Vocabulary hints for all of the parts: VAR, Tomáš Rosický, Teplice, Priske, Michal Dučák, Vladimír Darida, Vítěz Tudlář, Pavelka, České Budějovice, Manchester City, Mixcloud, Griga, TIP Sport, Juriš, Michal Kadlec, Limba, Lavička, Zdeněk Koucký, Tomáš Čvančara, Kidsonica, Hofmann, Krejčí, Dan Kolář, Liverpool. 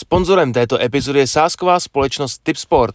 Sponzorem této epizody je sázková společnost TIP Sport.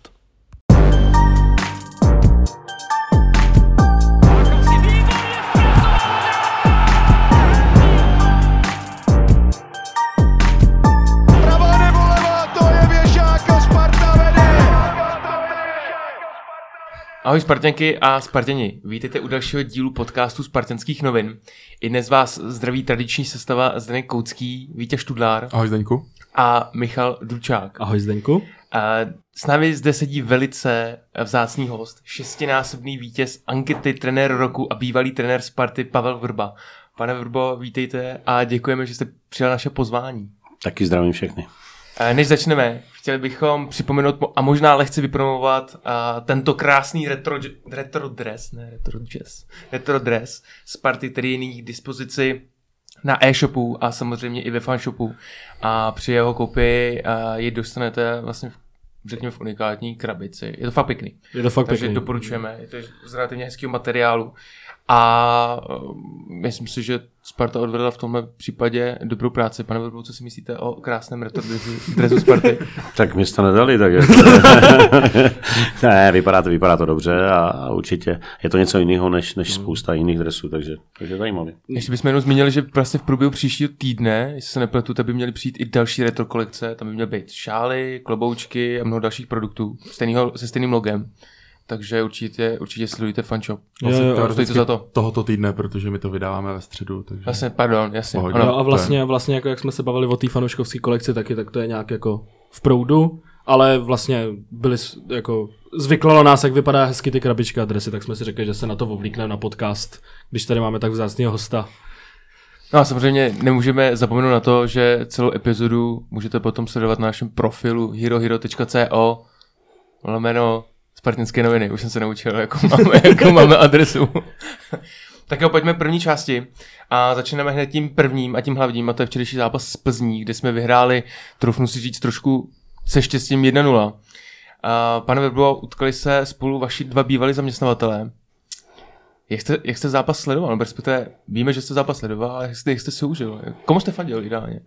Ahoj Spartanky a Spartěni, vítejte u dalšího dílu podcastu Spartanských novin. I dnes vás zdraví tradiční sestava Zdeněk Koucký, Vítěz Tudlář. Ahoj Zdeňku. A Michal Dučák. Ahoj Zdeňku. S námi zde sedí velice vzácný host, šestinásobný vítěz ankety trenér roku a bývalý trenér Sparty Pavel Vrba. Pane Vrbo, vítejte a děkujeme, že jste přijal naše pozvání. Taky zdravím všechny. Než začneme, chtěli bychom připomenout a možná lehce vypromovat tento krásný retro dress z party, který je nyní k dispozici na e-shopu a samozřejmě i ve fanshopu. A při jeho kopii ji dostanete vlastně v unikátní krabici. Je to fakt pěkný. Takže doporučujeme. Je to z relativně hezkého materiálu. A myslím si, že Sparta odvedla v tomhle případě dobrou práci. Pane Vrbo, co si myslíte o krásném retro dresu Sparty? Tak mě to nedali, tak jako... Ne, vypadá to dobře a určitě je to něco jiného než spousta jiných dresů, takže zajímavý. Ještě bychom jenom zmínili, že vlastně v průběhu příštího týdne, jestli se nepletu, tak by měly přijít i další retro kolekce, tam by měly být šály, kloboučky a mnoho dalších produktů se stejným logem. Takže určitě sledujte fanshop. Stojí to za to. Tohoto týdne, protože my to vydáváme ve středu. Takže... Vlastně, pardon, jasně. No a vlastně jako jak jsme se bavili o té fanouškovské kolekci taky, tak to je nějak jako v proudu, ale vlastně byli jako zvyklalo nás, jak vypadá hezky ty krabičky a dresy, tak jsme si řekli, že se na to ovlíkneme na podcast, když tady máme tak vzácného hosta. No a samozřejmě nemůžeme zapomenout na to, že celou epizodu můžete potom sledovat na našem profilu herohero.co/ Spartanské noviny, už jsem se naučil, jakou máme adresu. Tak jo, pojďme první části a začneme hned tím prvním a tím hlavním, a to je včerejší zápas s Plzní, kde jsme vyhráli, troufnu si říct, trošku se štěstím 1-0. Pane Vrbo, utkali se spolu vaši dva bývalí zaměstnavatelé. Jak jste zápas sledoval? No, respektive víme, že jste zápas sledoval, ale jak jste si užil? Komu jste fandil ideálně?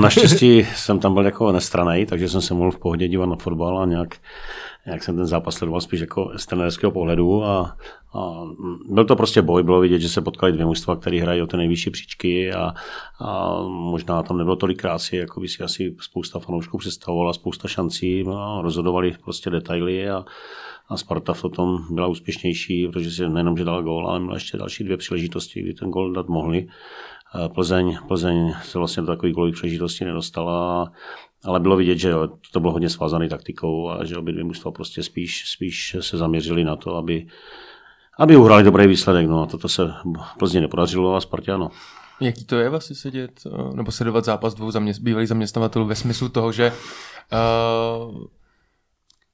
Naštěstí jsem tam byl jako nestranej, takže jsem se mohl v pohodě dívat na fotbal a nějak jsem ten zápas sledoval spíš jako z trenerského pohledu a byl to prostě boj, bylo vidět, že se potkali dvě mužstva, které hrají o ty nejvyšší příčky a možná tam nebylo tolik krásy, jako by si asi spousta fanoušků představovala, spousta šancí, rozhodovali prostě detaily a Sparta v tom byla úspěšnější, protože si nejenom, že dala gól, ale měla ještě další dvě příležitosti, kdy ten gól dát mohli. Plzeň se vlastně do takových gólových příležitostí nedostala, ale bylo vidět, že to bylo hodně svázané taktikou a že obě dvě mužstva prostě spíš se zaměřili na to, aby uhrali dobrý výsledek. No a toto se Plzni nepodařilo a Spartě ano. Jaký to je vlastně sedět nebo sledovat zápas dvou bývalých zaměstnavatelů ve smyslu toho, že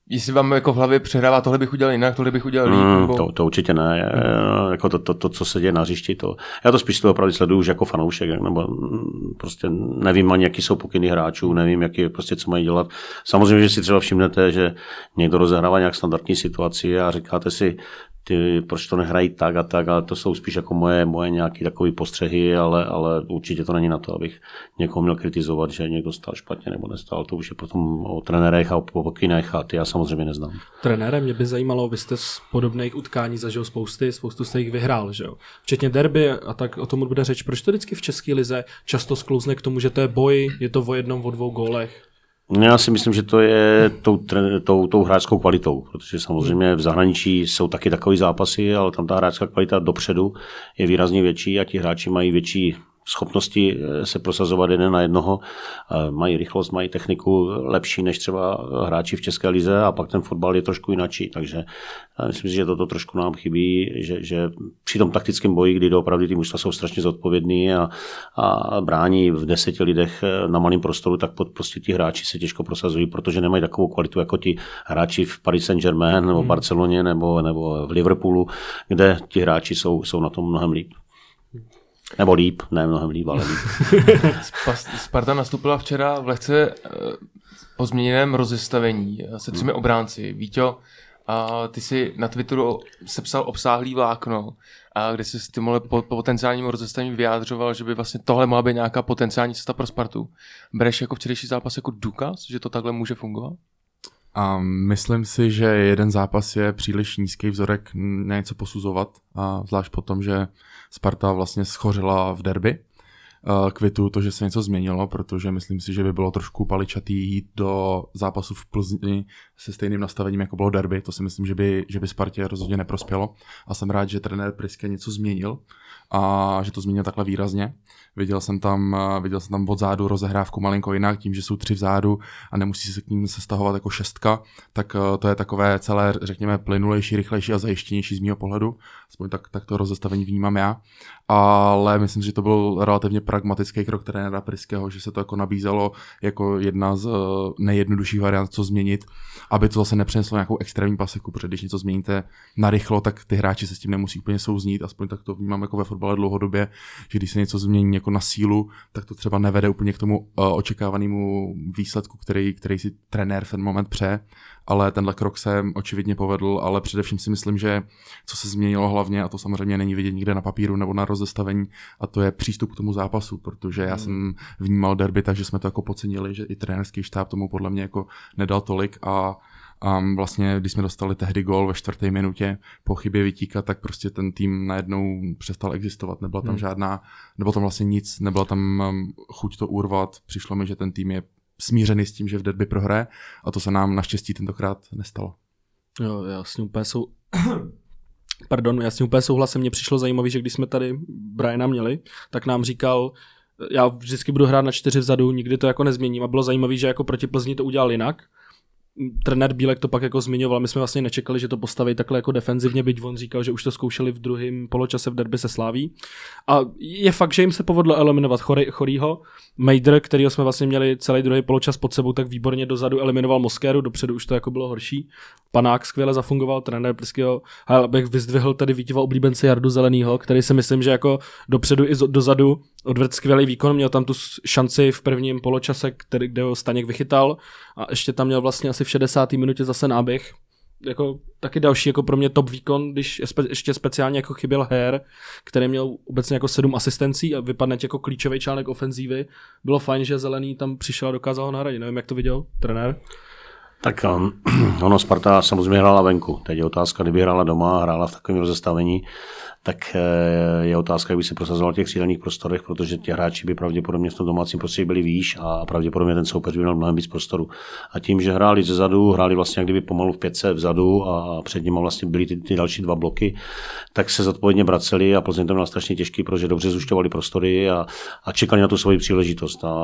jestli vám jako v hlavě přehrává, tohle bych udělal jinak, tohle bych udělal líp. Nebo... To určitě ne. Jako to, co se děje na hřišti, to... Já to spíš opravdu sleduju už jako fanoušek, nebo prostě nevím ani, jaký jsou pokyny hráčů, nevím, jaký, prostě, co mají dělat. Samozřejmě, že si třeba všimnete, že někdo rozehrává nějak standardní situaci a říkáte si, proč to nehrají tak a tak, ale to jsou spíš jako moje nějaké takové postřehy, ale určitě to není na to, abych někoho měl kritizovat, že někdo stál špatně nebo nestál. To už je potom o trenérech a o pokynech a ty já samozřejmě neznám. Trenére, mě by zajímalo, vy jste z podobných utkání zažil spoustu jste jich vyhrál, že jo? Včetně derby a tak o tom bude řeč. Proč to vždycky v české lize často sklouzne k tomu, že to je boj, je to o jednom, o dvou gólech? Já si myslím, že to je tou hráčskou kvalitou, protože samozřejmě v zahraničí jsou taky takové zápasy, ale tam ta hráčská kvalita dopředu je výrazně větší a ti hráči mají větší schopnosti se prosazovat jeden na jednoho, mají rychlost, mají techniku lepší než třeba hráči v České lize a pak ten fotbal je trošku jinačí, takže myslím si, že toto trošku nám chybí, že při tom taktickém boji, kdy doopravdy ty mužstva jsou strašně zodpovědní a brání v 10 lidech na malém prostoru, tak prostě ti hráči se těžko prosazují, protože nemají takovou kvalitu jako ti hráči v Paris Saint-Germain nebo v Barceloně nebo v Liverpoolu, kde ti hráči jsou na tom mnohem líp. Nebo líp, ne mnohem líp, ale líp. Sparta nastoupila včera v lehce pozměněném rozestavení se 3 obránci. Víťo, ty jsi na Twitteru sepsal obsáhlý vlákno, kde jsi s tím potenciálním rozestavením vyjádřoval, že by vlastně tohle mohla být nějaká potenciální cesta pro Spartu. Bereš jako včerejší zápas jako důkaz, že to takhle může fungovat? Myslím si, že jeden zápas je příliš nízký vzorek na něco posuzovat, zvlášť po tom, že Sparta vlastně schořela v derby. Kvituju to, že se něco změnilo, protože myslím si, že by bylo trošku paličatý jít do zápasu v Plzni se stejným nastavením, jako bylo derby. To si myslím, že by Spartě rozhodně neprospělo. A jsem rád, že trenér Priske něco změnil a že to změnil takhle výrazně. Viděl jsem tam od zádu rozehrávku malinko jinak, tím, že jsou tři vzádu a nemusí se k ním sestahovat jako šestka, tak to je takové celé, řekněme, plynulejší, rychlejší a zajištěnější z mýho pohledu. Aspoň tak to rozestavení vnímám já. Ale myslím si, že to byl relativně pragmatický krok trenéra Priskeho, že se to jako nabízelo jako jedna z nejjednodušších variant, co změnit, aby to zase nepřineslo nějakou extrémní paseku, protože když něco změníte narychlo, tak ty hráči se s tím nemusí úplně souznít, aspoň tak to vnímám jako ve fotbale dlouhodobě, že když se něco změní jako na sílu, tak to třeba nevede úplně k tomu očekávanému výsledku, který si trenér v ten moment pře, ale tenhle krok se očividně povedl, ale především si myslím, že co se změnilo hlavně, a to samozřejmě není vidět nikde na papíru nebo na rozestavení, a to je přístup k tomu zápasu, protože já jsem vnímal derby, takže jsme to jako podcenili, že i trenérský štáb tomu podle mě jako nedal tolik a vlastně, když jsme dostali tehdy gól ve 4. minutě po chybě Vítíka, tak prostě ten tým najednou přestal existovat. Nebyla tam žádná, nebylo tam vlastně nic, nebyla tam chuť to urvat. Přišlo mi, že ten tým je smířený s tím, že v derby prohraje, a to se nám naštěstí tentokrát nestalo. Jo, já s ním úplně souhlasím. Mně přišlo zajímavé, že když jsme tady Briana měli, tak nám říkal, já vždycky budu hrát na 4 vzadu, nikdy to jako nezměním, a bylo zajímavé, že jako proti Plzni to udělal jinak. Trenér Bílek to pak jako zmiňoval, my jsme vlastně nečekali, že to postaví takhle jako defenzivně, byť on říkal, že už to zkoušeli v druhém poločase v derby se Slaví. A je fakt, že jim se povedlo eliminovat Chorýho. Mejdr, kterýho jsme vlastně měli celý druhý poločas pod sebou, tak výborně dozadu eliminoval Moskéru, dopředu už to jako bylo horší. Panák skvěle zafungoval, trenér Priskeho. A abych vyzdvihl tady Vítěva oblíbence Jardu Zelenýho, který si myslím, že jako dopředu i dozadu odvedl skvělý výkon, měl tam tu šanci v prvním poločase, kde ho Staněk vychytal, a ještě tam měl vlastně asi v 60. minutě zase náběh. Jako taky další jako pro mě top výkon, když ještě speciálně jako chyběl Her, který měl obecně jako 7 asistencí a vypadne jako klíčový článek ofenzívy. Bylo fajn, že Zelený tam přišel a dokázal ho nahradit. Nevím, jak to viděl trenér. Tak ono Sparta samozřejmě hrála venku. Teď je otázka, kdyby hrála doma a hrála v takovém rozestavení, tak je otázka, jak by se prosazoval v těch křídelních prostorech, protože ti hráči by pravděpodobně v tom domácím prostředí byli výš a pravděpodobně ten soupeř by měl mnohem víc prostoru. A tím, že hráli zezadu, hráli vlastně kdyby pomalu v pětce vzadu a před nimi vlastně byly ty další dva bloky, tak se zodpovědně braceli a Plzeň to měla strašně těžký, protože dobře zušťovali prostory a čekali na tu svoji příležitost. A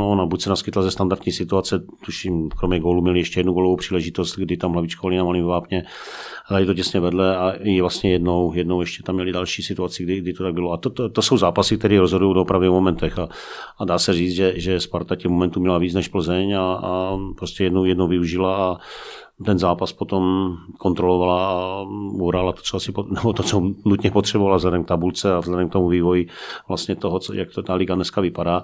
ono buď se naskytla ze standardní situace, tuším, kromě gólu měli ještě jednu gólovou příležitost, kdy tam Lavička volila malým vápně, hráli to těsně vedle a i vlastně jednou ještě tam měli další situaci, kdy to tak bylo. A to jsou zápasy, které rozhodují opravdu v momentech. A dá se říct, že Sparta těch momentů měla víc než Plzeň a prostě jednou využila a ten zápas potom kontrolovala a uhrala to, co nutně potřebovala vzhledem k tabulce a vzhledem k tomu vývoji vlastně toho, jak to ta liga dneska vypadá.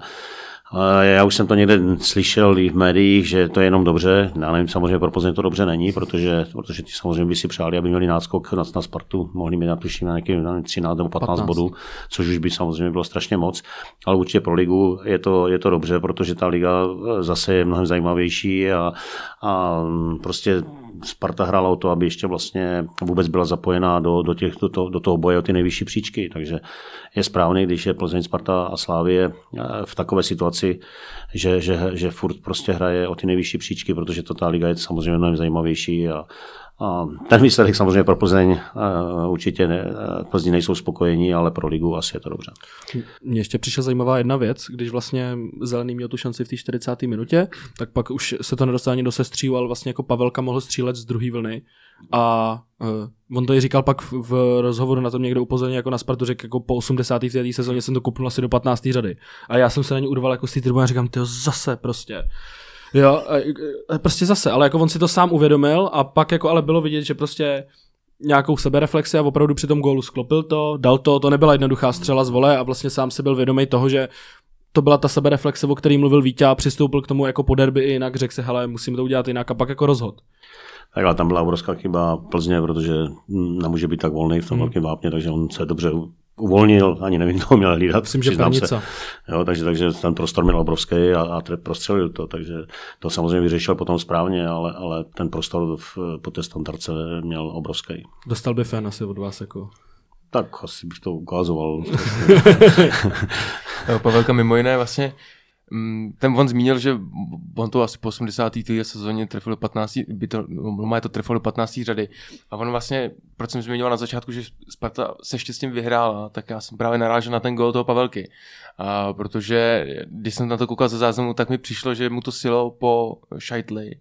Já už jsem to někde slyšel i v médiích, že to je jenom dobře. Já nevím, samozřejmě pro Plzeň to dobře není, protože ti samozřejmě by si přáli, aby měli náskok na Spartu. Mohli mít tuším na nějakých 13 nebo 15 bodů, což už by samozřejmě bylo strašně moc. Ale určitě pro ligu je to dobře, protože ta liga zase je mnohem zajímavější a prostě Sparta hrála o to, aby ještě vlastně vůbec byla zapojená do toho boje o ty nejvyšší příčky, takže je správný, když je Plzeň, Sparta a Slavie v takové situaci, že furt prostě hraje o ty nejvyšší příčky, protože to ta liga je samozřejmě mnohem zajímavější a ten výsledek samozřejmě pro Plzeň určitě ne, Plzni nejsou spokojení, ale pro ligu asi je to dobře. Mně ještě přišla zajímavá jedna věc, když vlastně Zelený měl tu šanci v té 40. minutě, tak pak už se to nedostalo ani do sestřílu, ale vlastně jako Pavelka mohl střílet z druhé vlny a on to i říkal pak v rozhovoru, na tom někdo upozornil jako na Spartu, řekl jako po 80. v té sezóně jsem to kupnul asi do 15. řady a já jsem se na ně urval jako z té tribuny a říkám, tyjo, zase prostě. Jo, prostě zase, ale jako on si to sám uvědomil a pak jako ale bylo vidět, že prostě nějakou sebereflexi a opravdu při tom gólu sklopil to, dal to nebyla jednoduchá střela z vole a vlastně sám si byl vědomý toho, že to byla ta sebereflexe, o který mluvil Víťa, a přistoupil k tomu jako po derby i jinak, řekl si, hele, musíme to udělat jinak a pak jako rozhod. Tak ale tam byla obrovská chyba Plzně, protože nemůže být tak volný v tom velkém vápně, takže on se dobře uvolnil, ani nevím, kdo měl hlídat, přiznám se. Jo, takže ten prostor měl obrovský a prostřelil to, takže to samozřejmě vyřešil potom správně, ale ten prostor po té standardce měl obrovský. Dostal by fén asi od vás jako... Tak asi bych to ukázoval. Pavelka mimo jiné vlastně, ten on zmínil, že on to asi po 83. sezóně trefil 15, trefil do 15. řady. A on vlastně, proč jsem zmiňoval na začátku, že Sparta se štěstím vyhrála, tak já jsem právě narážel na ten gól toho Pavelky. A protože když jsem na to koukal ze záznamu, tak mi přišlo, že mu to silou po Šajtli.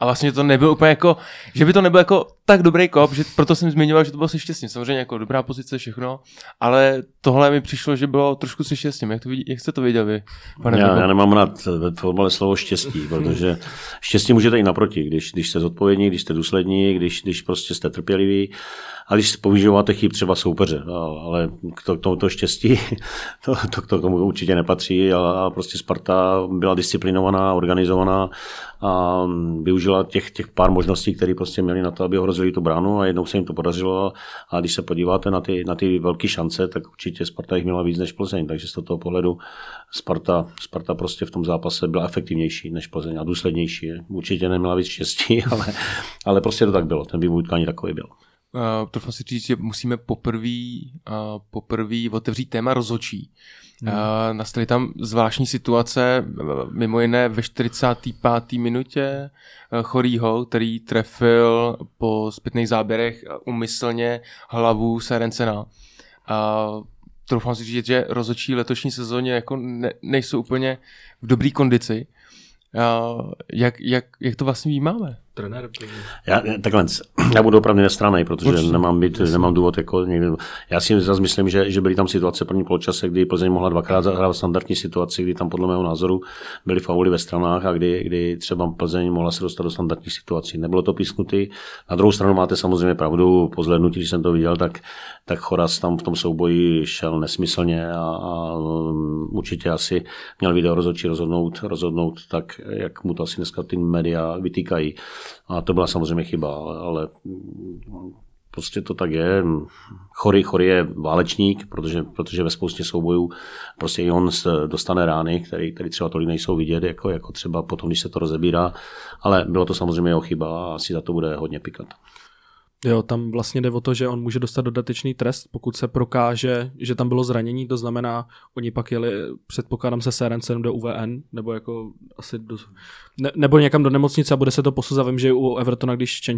A vlastně to nebylo úplně jako, že by to nebyl jako tak dobrý kop, že proto jsem zmiňoval, že to bylo se štěstím. Samozřejmě jako dobrá pozice, všechno, ale tohle mi přišlo, že bylo trošku se štěstím. Jak jste to viděl vy, pane? Já nemám rád ve fotbale slovo štěstí, protože štěstí můžete i naproti, když jste zodpovědní, když jste důslední, když prostě jste trpěliví a když používáte chyb třeba soupeře, ale k tomuto štěstí to k tomu určitě nepatří a prostě Sparta byla disciplinovaná, organizovaná a využila těch pár možností, které prostě měli na to, aby ohrozili tu bránu a jednou se jim to podařilo a když se podíváte na ty velké šance, tak určitě Sparta jich měla víc než Plzeň, takže z toho pohledu Sparta prostě v tom zápase byla efektivnější než Plzeň a důslednější. Určitě neměla víc štěstí, ale prostě to tak bylo, ten vývoj utkání takový byl. Trochu si říct, že musíme poprvé otevřít téma rozhodčí. Nastaly tam zvláštní situace, mimo jiné ve 45. minutě Chorýho, který trefil po zpětných záběrech umyslně hlavu Serencena. Trochu si říct, že rozhodčí letošní sezóně jako nejsou úplně v dobré kondici. Jak to vlastně vnímáme? Trenér. Já budu opravdu nestranný, protože určitě nemám důvod jako někde. Já si zase myslím, že byly tam situace první poločase, kdy Plzeň mohla dvakrát zahrát standardní situaci, kdy tam podle mého názoru byly fauly ve stranách a kdy třeba Plzeň mohla se dostat do standardních situací. Nebylo to písknutý. Na druhou stranu máte samozřejmě pravdu, po zhlédnutí, když jsem to viděl, tak Choraz tam v tom souboji šel nesmyslně a určitě asi měl video rozhodčí rozhodnout tak, jak mu to asi dneska ty média vytýkají. A to byla samozřejmě chyba, ale prostě to tak je. Chorý je válečník, protože ve spoustě soubojů prostě i on dostane rány, které třeba tolik nejsou vidět, jako třeba potom, když se to rozebírá. Ale bylo to samozřejmě jeho chyba a asi za to bude hodně pikat. Jo, tam vlastně jde o to, že on může dostat dodatečný trest, pokud se prokáže, že tam bylo zranění, to znamená, oni pak jeli, předpokládám, se Serencem do UVN, nebo jako asi nebo někam do nemocnice a bude se to posuzovat. Vím, že u Evertona, když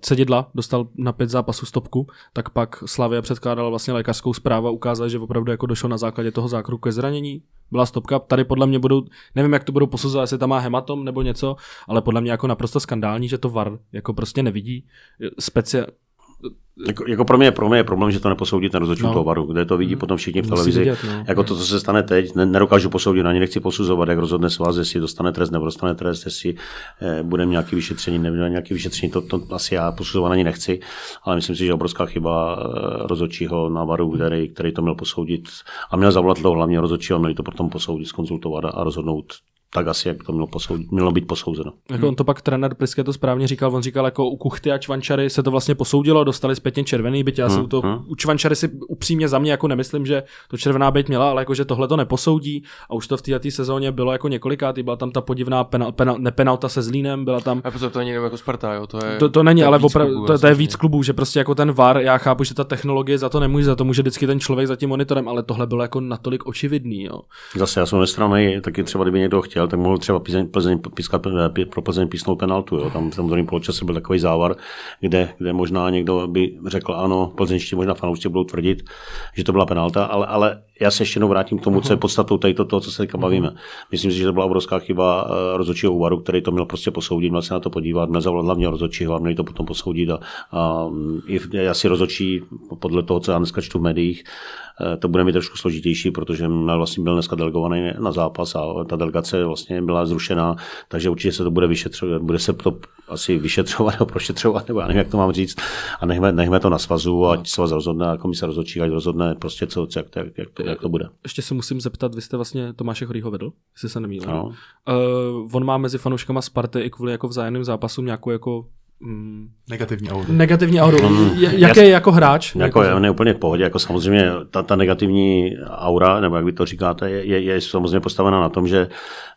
Cedidla dostal na 5 zápasů stopku, tak pak Slavia předkládala vlastně lékařskou zprávu a ukázala, že opravdu jako došlo na základě toho zákroku ke zranění. Byla stopka, tady podle mě budou, nevím, jak to budou posuzovat, jestli tam má hematom nebo něco, ale podle mě jako naprosto skandální, že to VAR jako prostě nevidí speciálně. Jako pro mě je problém, že to neposoudí ten rozhodčí toho VARu, kde to vidí potom všichni v televizi. Vidět, jako to, co se stane teď, nedokážu posoudit, ani nechci posuzovat, jak rozhodne svaz, jestli dostane trest nebo dostane trest, jestli bude nějaký vyšetření, nebude nějaký vyšetření, to asi já posuzovat ani nechci, ale myslím si, že obrovská chyba rozhodčího na VARu, který to měl posoudit a měl zavolat toho hlavního rozhodčího, měli to potom posoudit, zkonzultovat a rozhodnout tak asi, jak to mělo být posouzeno. Jako on to pak trenér Priske to správně říkal, on říkal, jako u Kuchty a Čvančary se to vlastně posoudilo, dostali zpětně červený, byť já u Čvančary si upřímně za mě jako nemyslím, že to červená byť měla, ale jakože tohle to neposoudí a už to v této sezóně bylo jako několikátý, byla tam ta podivná penalta se Zlínem, byla tam. A to není jako Sparta, jo, to je. To není, ale opravdu to je víc klubů, že prostě jako ten VAR, já chápu, že ta technologie za to nemůže, za to může vždycky ten člověk za tím monitorem, ale tohle bylo jako natolik očividný, jo. Zase já jsem nestranný, taky třeba kdyby někdo chtěl, tak mohl třeba pro Plzeň písnout penaltu. Jo. Tam v tom druhém poločase byl takový závar, kde možná někdo by řekl ano, plzeňští možná fanoušci budou tvrdit, že to byla penalta, ale já se ještě jednou vrátím k tomu, co je podstatou toho, co se teďka bavíme. Myslím si, že to byla obrovská chyba rozhodčího úvaru, který to měl prostě posoudit, měl se na to podívat, měl zavolat hlavně rozhodčího a měl to potom posoudit. A já si rozhodčí podle toho, co já dneska čtu v médiích, to bude mi trošku složitější, protože vlastně byl dneska delegovaný na zápas a ta delegace vlastně byla zrušená, takže určitě se to bude vyšetřovat, bude se to asi vyšetřovat nebo prošetřovat, nebo já nevím, jak to mám říct, a nechme to na svazu, ať svaz rozhodne, a komise rozhodčí, ať rozhodne prostě co, jak to bude. Ještě se musím zeptat, vy jste vlastně Tomáše Chorýho vedl, jestli se nemýlím. No. On má mezi fanouškama Sparty i kvůli jako vzájemným zápasům nějakou jako negativní auru. Jaké je jako hráč? Jako ne úplně v pohodě, jako samozřejmě ta negativní aura, nebo jak vy to říkáte, je samozřejmě postavena na tom, že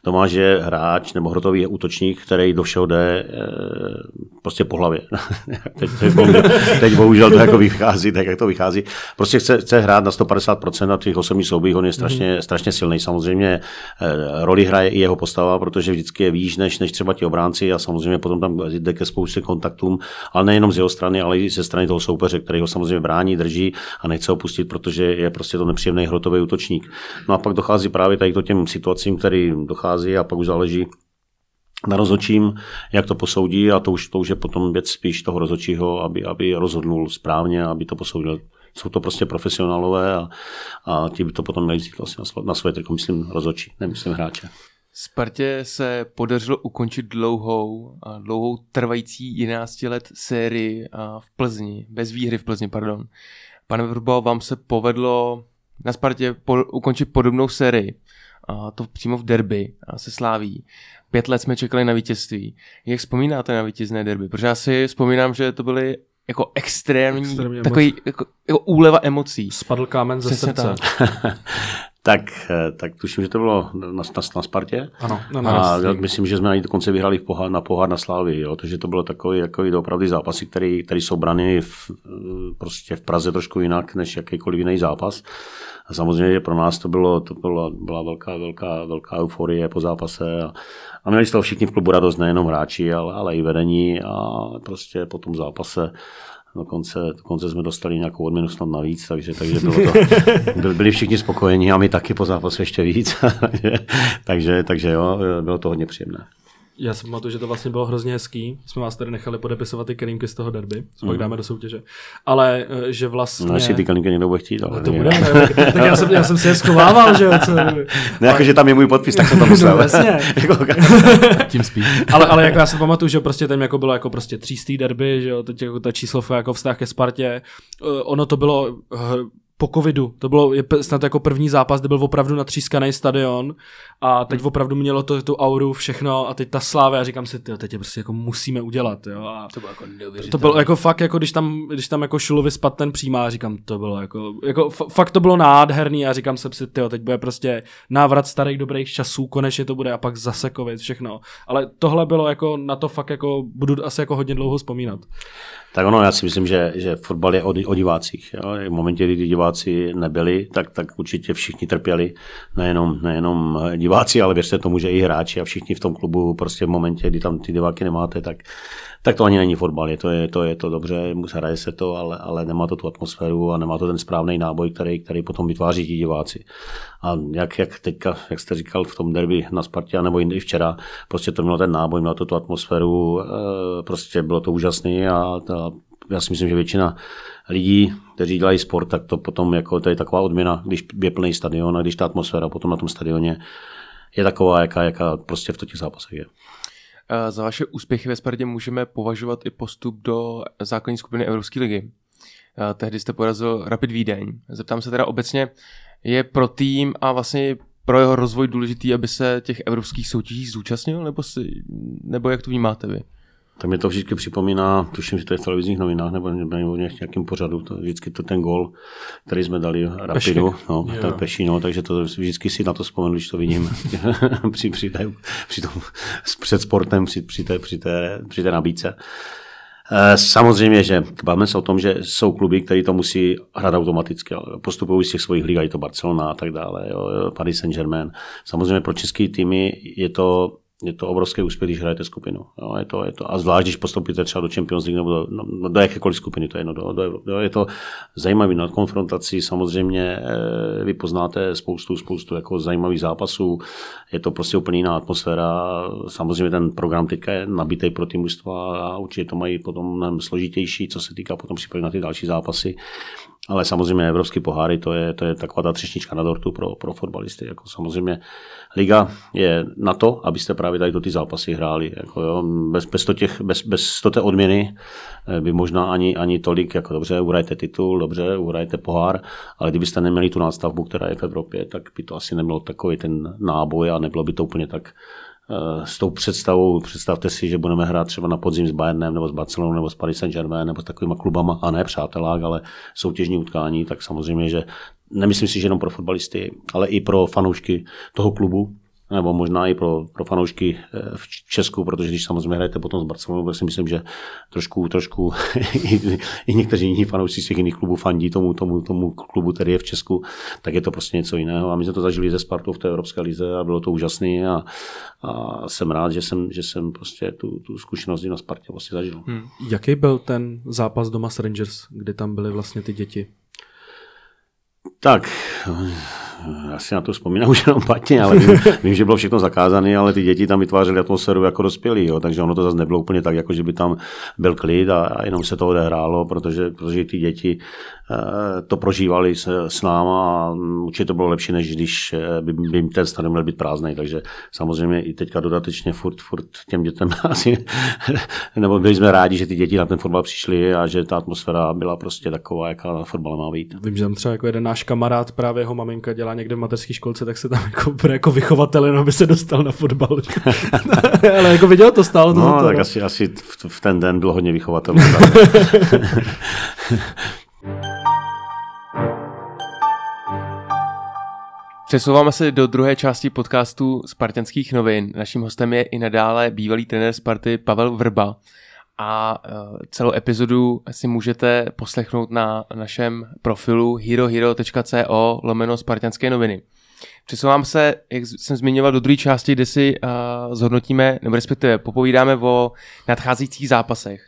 Tomáš je hráč nebo hrotový útočník, který do všeho jde prostě po hlavě. teď bohužel to jako vychází, tak jak to vychází. Prostě chce hrát na 150% a těch osobních soubojích, on je strašně silný. Samozřejmě roli hraje i jeho postava, protože vždycky je výš než třeba ti obránci a samozřejmě potom tam jde ke spoustě kontaktům, ale nejenom z jeho strany, ale i ze strany toho soupeře, který ho samozřejmě brání, drží a nechce opustit, protože je prostě to nepříjemný hrotový útočník. No a pak dochází právě tady k těm situacím, které dochází, a pak už záleží na rozhodčím, jak to posoudí, a to už je potom věc spíš toho rozhodčího, aby rozhodnul správně, aby to posoudil. Jsou to prostě profesionálové a ti by to potom měli vzít vlastně na svoje triko, myslím rozhodčí, nemyslím hráče. Spartě se podařilo ukončit dlouhou trvající 11 let sérii v Plzni, bez výhry v Plzni, pardon. Pane Vrbo, vám se povedlo na Spartě ukončit podobnou sérii, a to přímo v derby se Slavií. 5 let jsme čekali na vítězství. Jak vzpomínáte na vítězné derby? Protože já si vzpomínám, že to byly jako extrémní, takový jako úleva emocí. Spadl kámen ze srdce. Tak tuším, že to bylo na Spartě. Ano, a myslím, že jsme ani dokonce vyhrali na pohár na Slavii, takže to bylo takový opravdu zápasy, který jsou brany prostě v Praze trošku jinak než jakýkoliv jiný zápas. A samozřejmě, že pro nás to byla velká euforie po zápase a měli jsme všichni v klubu radost, nejenom hráči, ale i vedení, a prostě po tom zápase dokonce jsme dostali nějakou odměnu snad navíc, takže byli všichni spokojení a my taky po zápase ještě víc. takže jo, bylo to hodně příjemné. Já si pamatuju, že to vlastně bylo hrozně hezký. Jsme vás tady nechali podepisovat ty kelímky z toho derby, co pak dáme do soutěže. Ale že vlastně... No, jestli ty kelímky někdo bude chtít, ale... To bude, tak já jsem si je schovával, že jo? Že tam je můj podpis, tak jsem to musel. No, vlastně. Tím spíš. Ale jako já si pamatuju, že prostě tam jako bylo jako prostě 300 derby, že jo? Teď jako ta číslovka jako vztah ke Spartě. Ono to bylo... Po covidu, to bylo snad jako první zápas, kde byl opravdu natřískaný stadion a teď opravdu mělo tu auru všechno a teď ta Slavia, říkám si, tyjo, teď je prostě jako musíme udělat, jo. A to bylo jako neuvěřitelné. To bylo jako fakt, jako když tam jako Šulovi spadl ten přímá, říkám, to bylo jako fakt to bylo nádherný a říkám se, tyjo, teď bude prostě návrat starých dobrých časů, konečně to bude, a pak zase covid, všechno. Ale tohle bylo jako, na to fakt jako budu asi jako hodně dlouho vzpomínat. Tak ono, já si myslím, že fotbal je o divácích. Jo? V momentě, kdy diváci nebyli, tak určitě všichni trpěli. Nejenom diváci, ale věřte tomu, že i hráči a všichni v tom klubu prostě v momentě, kdy tam ty diváky nemáte, tak to ani není fotbal. Je to dobře, hraje se to, ale nemá to tu atmosféru a nemá to ten správný náboj, který potom vytváří ti diváci. A jak teďka, jak jste říkal, v tom derby na Spartě, nebo jindy včera, prostě to mělo ten náboj, mělo to tu atmosféru, prostě bylo to úžasný a já si myslím, že většina lidí, kteří dělají sport, tak to potom jako, to je taková odměna, když je plný stadion a když ta atmosféra potom na tom stadioně je taková, jaká prostě v těch zápasech je. Za vaše úspěchy ve Spartě můžeme považovat i postup do základní skupiny Evropské ligy. Tehdy jste porazil Rapid Vídeň. Zeptám se teda obecně, je pro tým a vlastně pro jeho rozvoj důležitý, aby se těch evropských soutěží zúčastnil, nebo jak to vnímáte vy? Tak mě to vždycky připomíná, tuším, že to je v televizních novinách nebo nějakým pořadu, to vždycky to ten gól, který jsme dali Rapidu, takže to vždycky si na to vzpomenu, když to vidím před sportem, při té nabídce. Samozřejmě, že bavíme se o tom, že jsou kluby, které to musí hrát automaticky, postupují z těch svých lig, je to Barcelona a tak dále, jo, Paris Saint-Germain. Samozřejmě pro české týmy je to obrovský úspěch, když hrajete skupinu. Jo, a zvlášť, když postupíte třeba do Champions League nebo do jakékoliv skupiny, to je jedno, je to zajímavý na konfrontaci, samozřejmě vy poznáte spoustu jako zajímavých zápasů, je to prostě úplně jiná atmosféra, samozřejmě ten program teďka je nabitý pro ty mužstva a určitě to mají potom složitější, co se týká potom připravit na ty další zápasy. Ale samozřejmě evropský poháry, to je taková ta třešnička na dortu pro fotbalisty. Jako samozřejmě liga je na to, abyste právě tady ty zápasy hráli. Jako jo, bez té odměny by možná ani tolik, jako dobře, uhrajte titul, dobře, uhrajte pohár, ale kdybyste neměli tu nástavbu, která je v Evropě, tak by to asi nemělo takový ten náboj a nebylo by to úplně tak s tou představou. Představte si, že budeme hrát třeba na podzim s Bayernem nebo s Barcelonou nebo s Paris Saint-Germain nebo s takovýma klubama, a ne přátelák, ale soutěžní utkání, tak samozřejmě, že nemyslím si, že jenom pro fotbalisty, ale i pro fanoušky toho klubu, nebo možná i pro fanoušky v Česku, protože když samozřejmě hrajete potom s Barcelonou, tak si myslím, že trošku i někteří jiní fanoušci z těch jiných klubů fandí tomu klubu, který je v Česku, tak je to prostě něco jiného. A my jsme to zažili ze Spartou v té evropské lize a bylo to úžasné a jsem rád, že jsem prostě tu zkušenost na Spartě vlastně zažil. Jaký byl ten zápas doma s Rangers, kdy tam byly vlastně ty děti? Tak, já si na to vzpomínám už jenom patně, ale vím, že bylo všechno zakázané, ale ty děti tam vytvářely atmosféru jako dospělí, jo, takže ono to zase nebylo úplně tak, jako že by tam byl klid a jenom se to odehrálo, protože ty děti to prožívali s náma a určitě to bylo lepší, než když by jim ten stadion měl být prázdnej, takže samozřejmě i teďka dodatečně furt těm dětem asi, nebo byli jsme rádi, že ty děti na ten fotbal přišli a že ta atmosféra byla prostě taková, jaká na fotbal má být. Vím, že tam třeba jako jeden náš kamarád, právě jeho maminka dělá někde v mateřské školce, tak se tam jako vychovatel jenom by se dostal na fotbal. Ale jako viděl to, stálo to. No, za to, tak no. Asi v ten den bylo hodně vychovatelů. Přesouváme se do druhé části podcastu Spartanských novin. Naším hostem je i nadále bývalý trenér Sparty Pavel Vrba. A celou epizodu si můžete poslechnout na našem profilu herohero.co/spartanské noviny. Přesouvám se, jak jsem zmiňoval, do druhé části, kde si zhodnotíme, nebo respektive popovídáme o nadcházejících zápasech.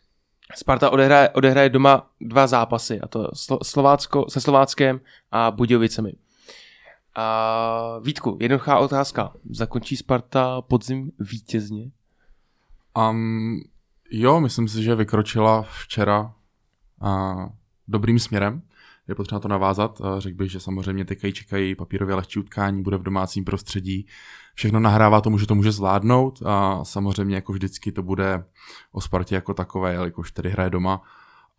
Sparta odehraje doma 2 zápasy, a to Slovácko se Slováckem a Budějovicemi. Vítku, jednoduchá otázka. Zakončí Sparta podzim vítězně? Jo, myslím si, že vykročila včera dobrým směrem. Je potřeba to navázat. Řekl bych, že samozřejmě teď čekají papírově lehčí utkání, bude v domácím prostředí. Všechno nahrává tomu, že to může zvládnout. A samozřejmě jako vždycky to bude o Spartě jako takové, jelikož tady hraje doma.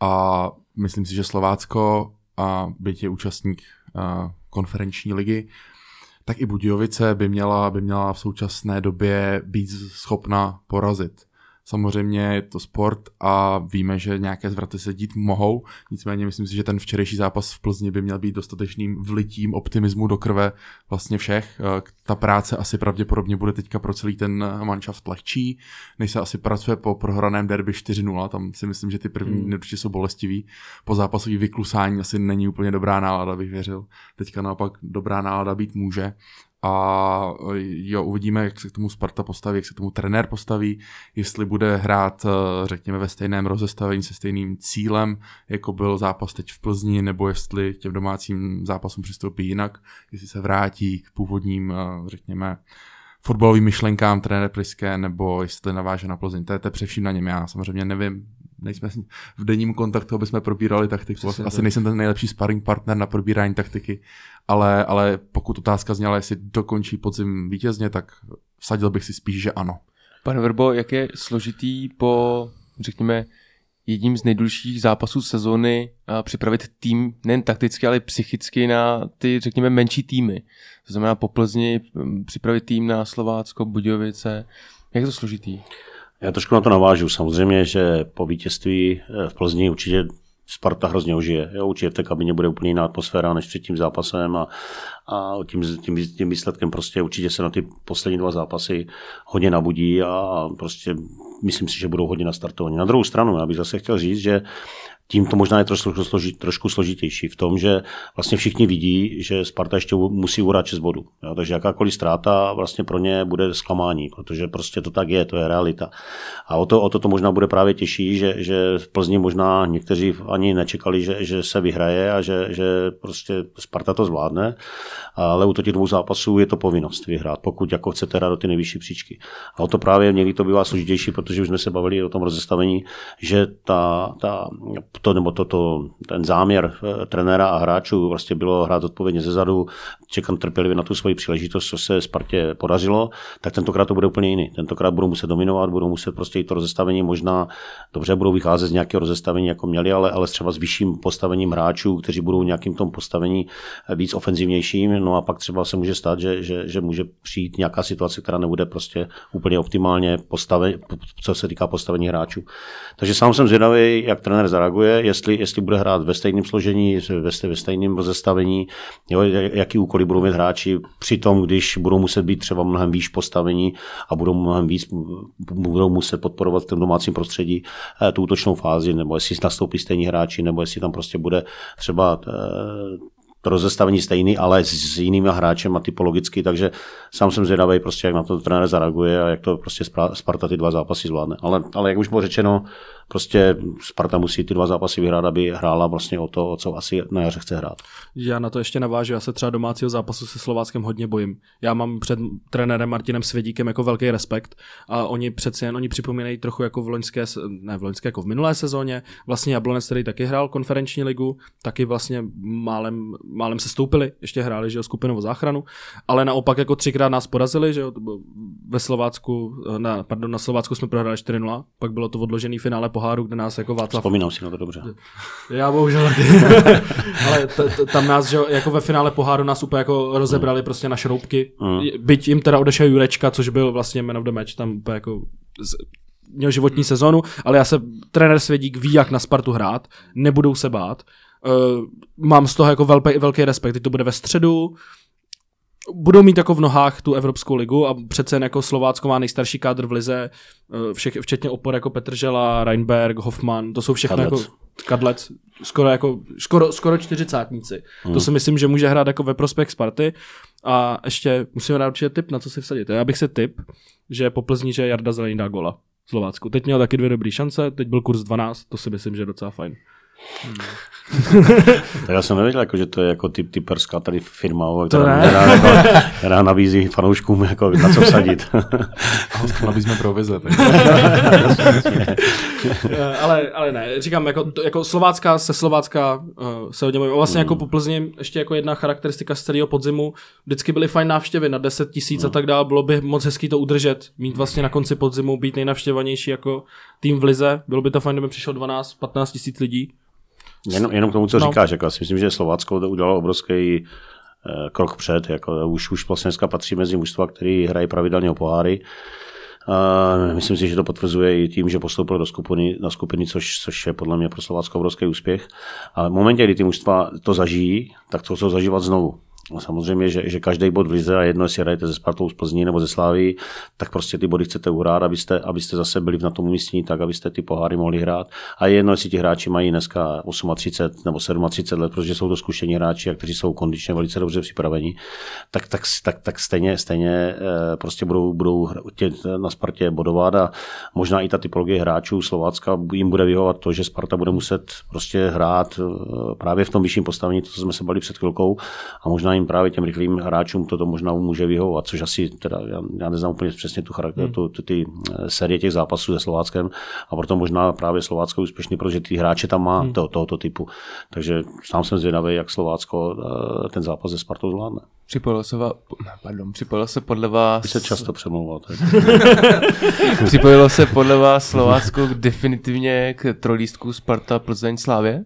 A myslím si, že Slovácko, byť je účastník konferenční ligy, tak i Budějovice by měla v současné době být schopna porazit. Samozřejmě je to sport a víme, že nějaké zvraty se dít mohou, nicméně myslím si, že ten včerejší zápas v Plzni by měl být dostatečným vlitím optimismu do krve vlastně všech. Ta práce asi pravděpodobně bude teďka pro celý ten manšaft lehčí, než se asi pracuje po prohraném derby 4-0, tam si myslím, že ty první určitě jsou bolestivý. Po zápasový vyklusání asi není úplně dobrá nálada, bych věřil. Teďka naopak dobrá nálada být může. A jo, uvidíme, jak se k tomu Sparta postaví, jak se k tomu trenér postaví, jestli bude hrát, řekněme, ve stejném rozestavení, se stejným cílem, jako byl zápas teď v Plzni, nebo jestli těm domácím zápasům přistoupí jinak, jestli se vrátí k původním, řekněme, fotbalovým myšlenkám trenér Priske, nebo jestli naváže na Plzeň. To je především na něm, já samozřejmě nevím. Nejsme v denním kontaktu, abychom probírali taktiku. Asi nejsem ten nejlepší sparring partner na probírání taktiky, ale pokud otázka zněla, jestli dokončí podzim vítězně, tak vsadil bych si spíš, že ano. Pane Vrbo, jak je složitý po, řekněme, jedním z nejdůležitých zápasů sezóny připravit tým nejen takticky, ale psychicky na ty, řekněme, menší týmy. To znamená po Plzni připravit tým na Slovácko, Budějovice. Jak je to složitý? Já trošku na to navážu. Samozřejmě, že po vítězství v Plzni určitě Sparta hrozně užije. Jo, určitě v té kabině bude úplně jiná atmosféra než před tím zápasem a tím výsledkem prostě určitě se na ty poslední 2 zápasy hodně nabudí a prostě myslím si, že budou hodně nastartovaní. Na druhou stranu, já bych zase chtěl říct, že tím to možná je trošku složitější v tom, že vlastně všichni vidí, že Sparta ještě musí uhrát 6 bodů. Jo? Takže jakákoliv ztráta vlastně pro ně bude zklamání, protože prostě to tak je, to je realita. A o to možná bude právě těžší, že v Plzni možná někteří ani nečekali, že se vyhraje a že prostě Sparta to zvládne, ale u těch 2 zápasů je to povinnost vyhrát, pokud jako chcete hrát do ty nejvyšší příčky. A o to právě někdy to bývá složitější, protože už jsme se bavili o tom rozestavení, že ta ten záměr trenéra a hráčů vlastně bylo hrát odpovědně zezadu, čekám trpělivě na tu svoji příležitost, co se Spartě podařilo, tak tentokrát to bude úplně jiný. Tentokrát budou muset dominovat, budou muset prostě i to rozestavení možná dobře budou vycházet z nějakého rozestavení, jako měli, ale třeba s vyšším postavením hráčů, kteří budou v nějakým tom postavení víc ofenzivnějším, no a pak třeba se může stát, že může přijít nějaká situace, která nebude prostě úplně optimálně postavení, co se týká postavení hráčů. Takže sám jsem zvědavý, jak trenér zareaguje, jestli bude hrát ve stejném složení, ve stejném rozestavení, jo, jaký úkoly budou mít hráči při tom, když budou muset být třeba mnohem výš postavení a budou muset podporovat v tom domácím prostředí tu útočnou fázi, nebo jestli nastoupí stejní hráči, nebo jestli tam prostě bude třeba to rozestavení stejný, ale s jinými hráčem a typologicky, takže sám jsem zvědavý prostě, jak na to trenér zareaguje a jak to prostě Sparta ty dva zápasy zvládne. Ale jak už bylo řečeno, prostě Sparta musí ty dva zápasy vyhrát, aby hrála vlastně o to, o co asi na jaře chce hrát. Já na to ještě navážu, já se třeba domácího zápasu se Slováckem hodně bojím. Já mám před trenérem Martinem Svědíkem jako velký respekt a oni přece jen připomínají trochu jako v minulé sezóně. Vlastně Jablonec, který taky hrál konferenční ligu, taky vlastně málem se stoupili, ještě hráli, že jo, skupinovou záchranu, ale naopak jako třikrát nás porazili, že jo, na Slovácku jsme prohráli 4:0, pak bylo to odložený finále poháru, kde nás jako Václav... Vzpomínám si na to dobře. Já bohužel taky. Ale tam nás, že jako ve finále poháru nás úplně jako rozebrali prostě na šroubky. Byť jim teda odešel Jurečka, což byl vlastně man of the match, tam úplně jako... měl životní sezonu, ale trenér Svědík ví, jak na Spartu hrát, nebudou se bát. Mám z toho jako velký respekt, teď to bude ve středu, budou mít jako v nohách tu Evropskou ligu a přece jen jako Slovácko má nejstarší kádr v lize, včetně opor jako Petržela, Reinberg, Hofmann, to jsou všechno Kadlec, skoro čtyřicátníci. To si myslím, že může hrát jako ve prospěch Sparty a ještě musíme dát určitě tip, na co si vsadit. Já bych si tip, že po Plzni, že Jarda Zelený dá gola Slovácku. Teď měl taky 2 dobrý šance, teď byl kurz 12, to si myslím, že je docela fajn. Tak já jsem nevěděl, jako, že to je jako typerská tady firma, která nabízí fanouškům jako, na co vsadit. A hostům nabízíme provize. Ale ne, říkám, jako Slovácka se hodně bojím. Vlastně jako po Plzni ještě jako jedna charakteristika z celého podzimu, vždycky byly fajn návštěvy na 10 000 a tak dále, bylo by moc hezký to udržet, mít vlastně na konci podzimu, být nejnavštěvanější jako tým v lize, bylo by to fajn, kdyby přišlo 12-15 000 lidí. Jenom k tomu, co říkáš, jako já si myslím, že Slovácko to udělalo obrovský krok před, jako už vlastně dneska patří mezi mužstva, který hrají pravidelně o poháry. Myslím si, že to potvrzuje i tím, že postoupil do skupiny, což je podle mě pro Slovácko obrovský úspěch. Ale v momentě, kdy ty mužstva to zažijí, tak to chcou zažívat znovu. Samozřejmě, že každý bod v lize a jedno, jestli hrajete ze Spartou z Plzní nebo ze Slaví, tak prostě ty body chcete uhrát, abyste zase byli na tom umístění tak, abyste ty poháry mohli hrát. A jedno, jestli ti hráči mají dneska 38 nebo 37 let, protože jsou to zkušení hráči, a kteří jsou kondičně velice dobře připraveni, tak stejně prostě budou na Spartě bodovat a možná i ta typologie hráčů Slovácka jim bude vyhovovat to, že Sparta bude muset prostě hrát právě v tom vyšším postavení, to, co jsme se bavili před chvilkou, a možná jim právě těm rychlým hráčům toto možná může vyhovovat, což asi teda, já neznám úplně přesně ty série těch zápasů se Slováckem, a proto možná právě Slovácko je úspěšný, protože ty hráče tam má tohoto typu. Takže sám jsem zvědavý, jak Slovácko ten zápas se Spartou zvládne. Připojilo se podle vás... Vy se často přemlouváte. Připojilo se podle vás Slovácko definitivně k trojlístku Sparta Plzeň Slavie?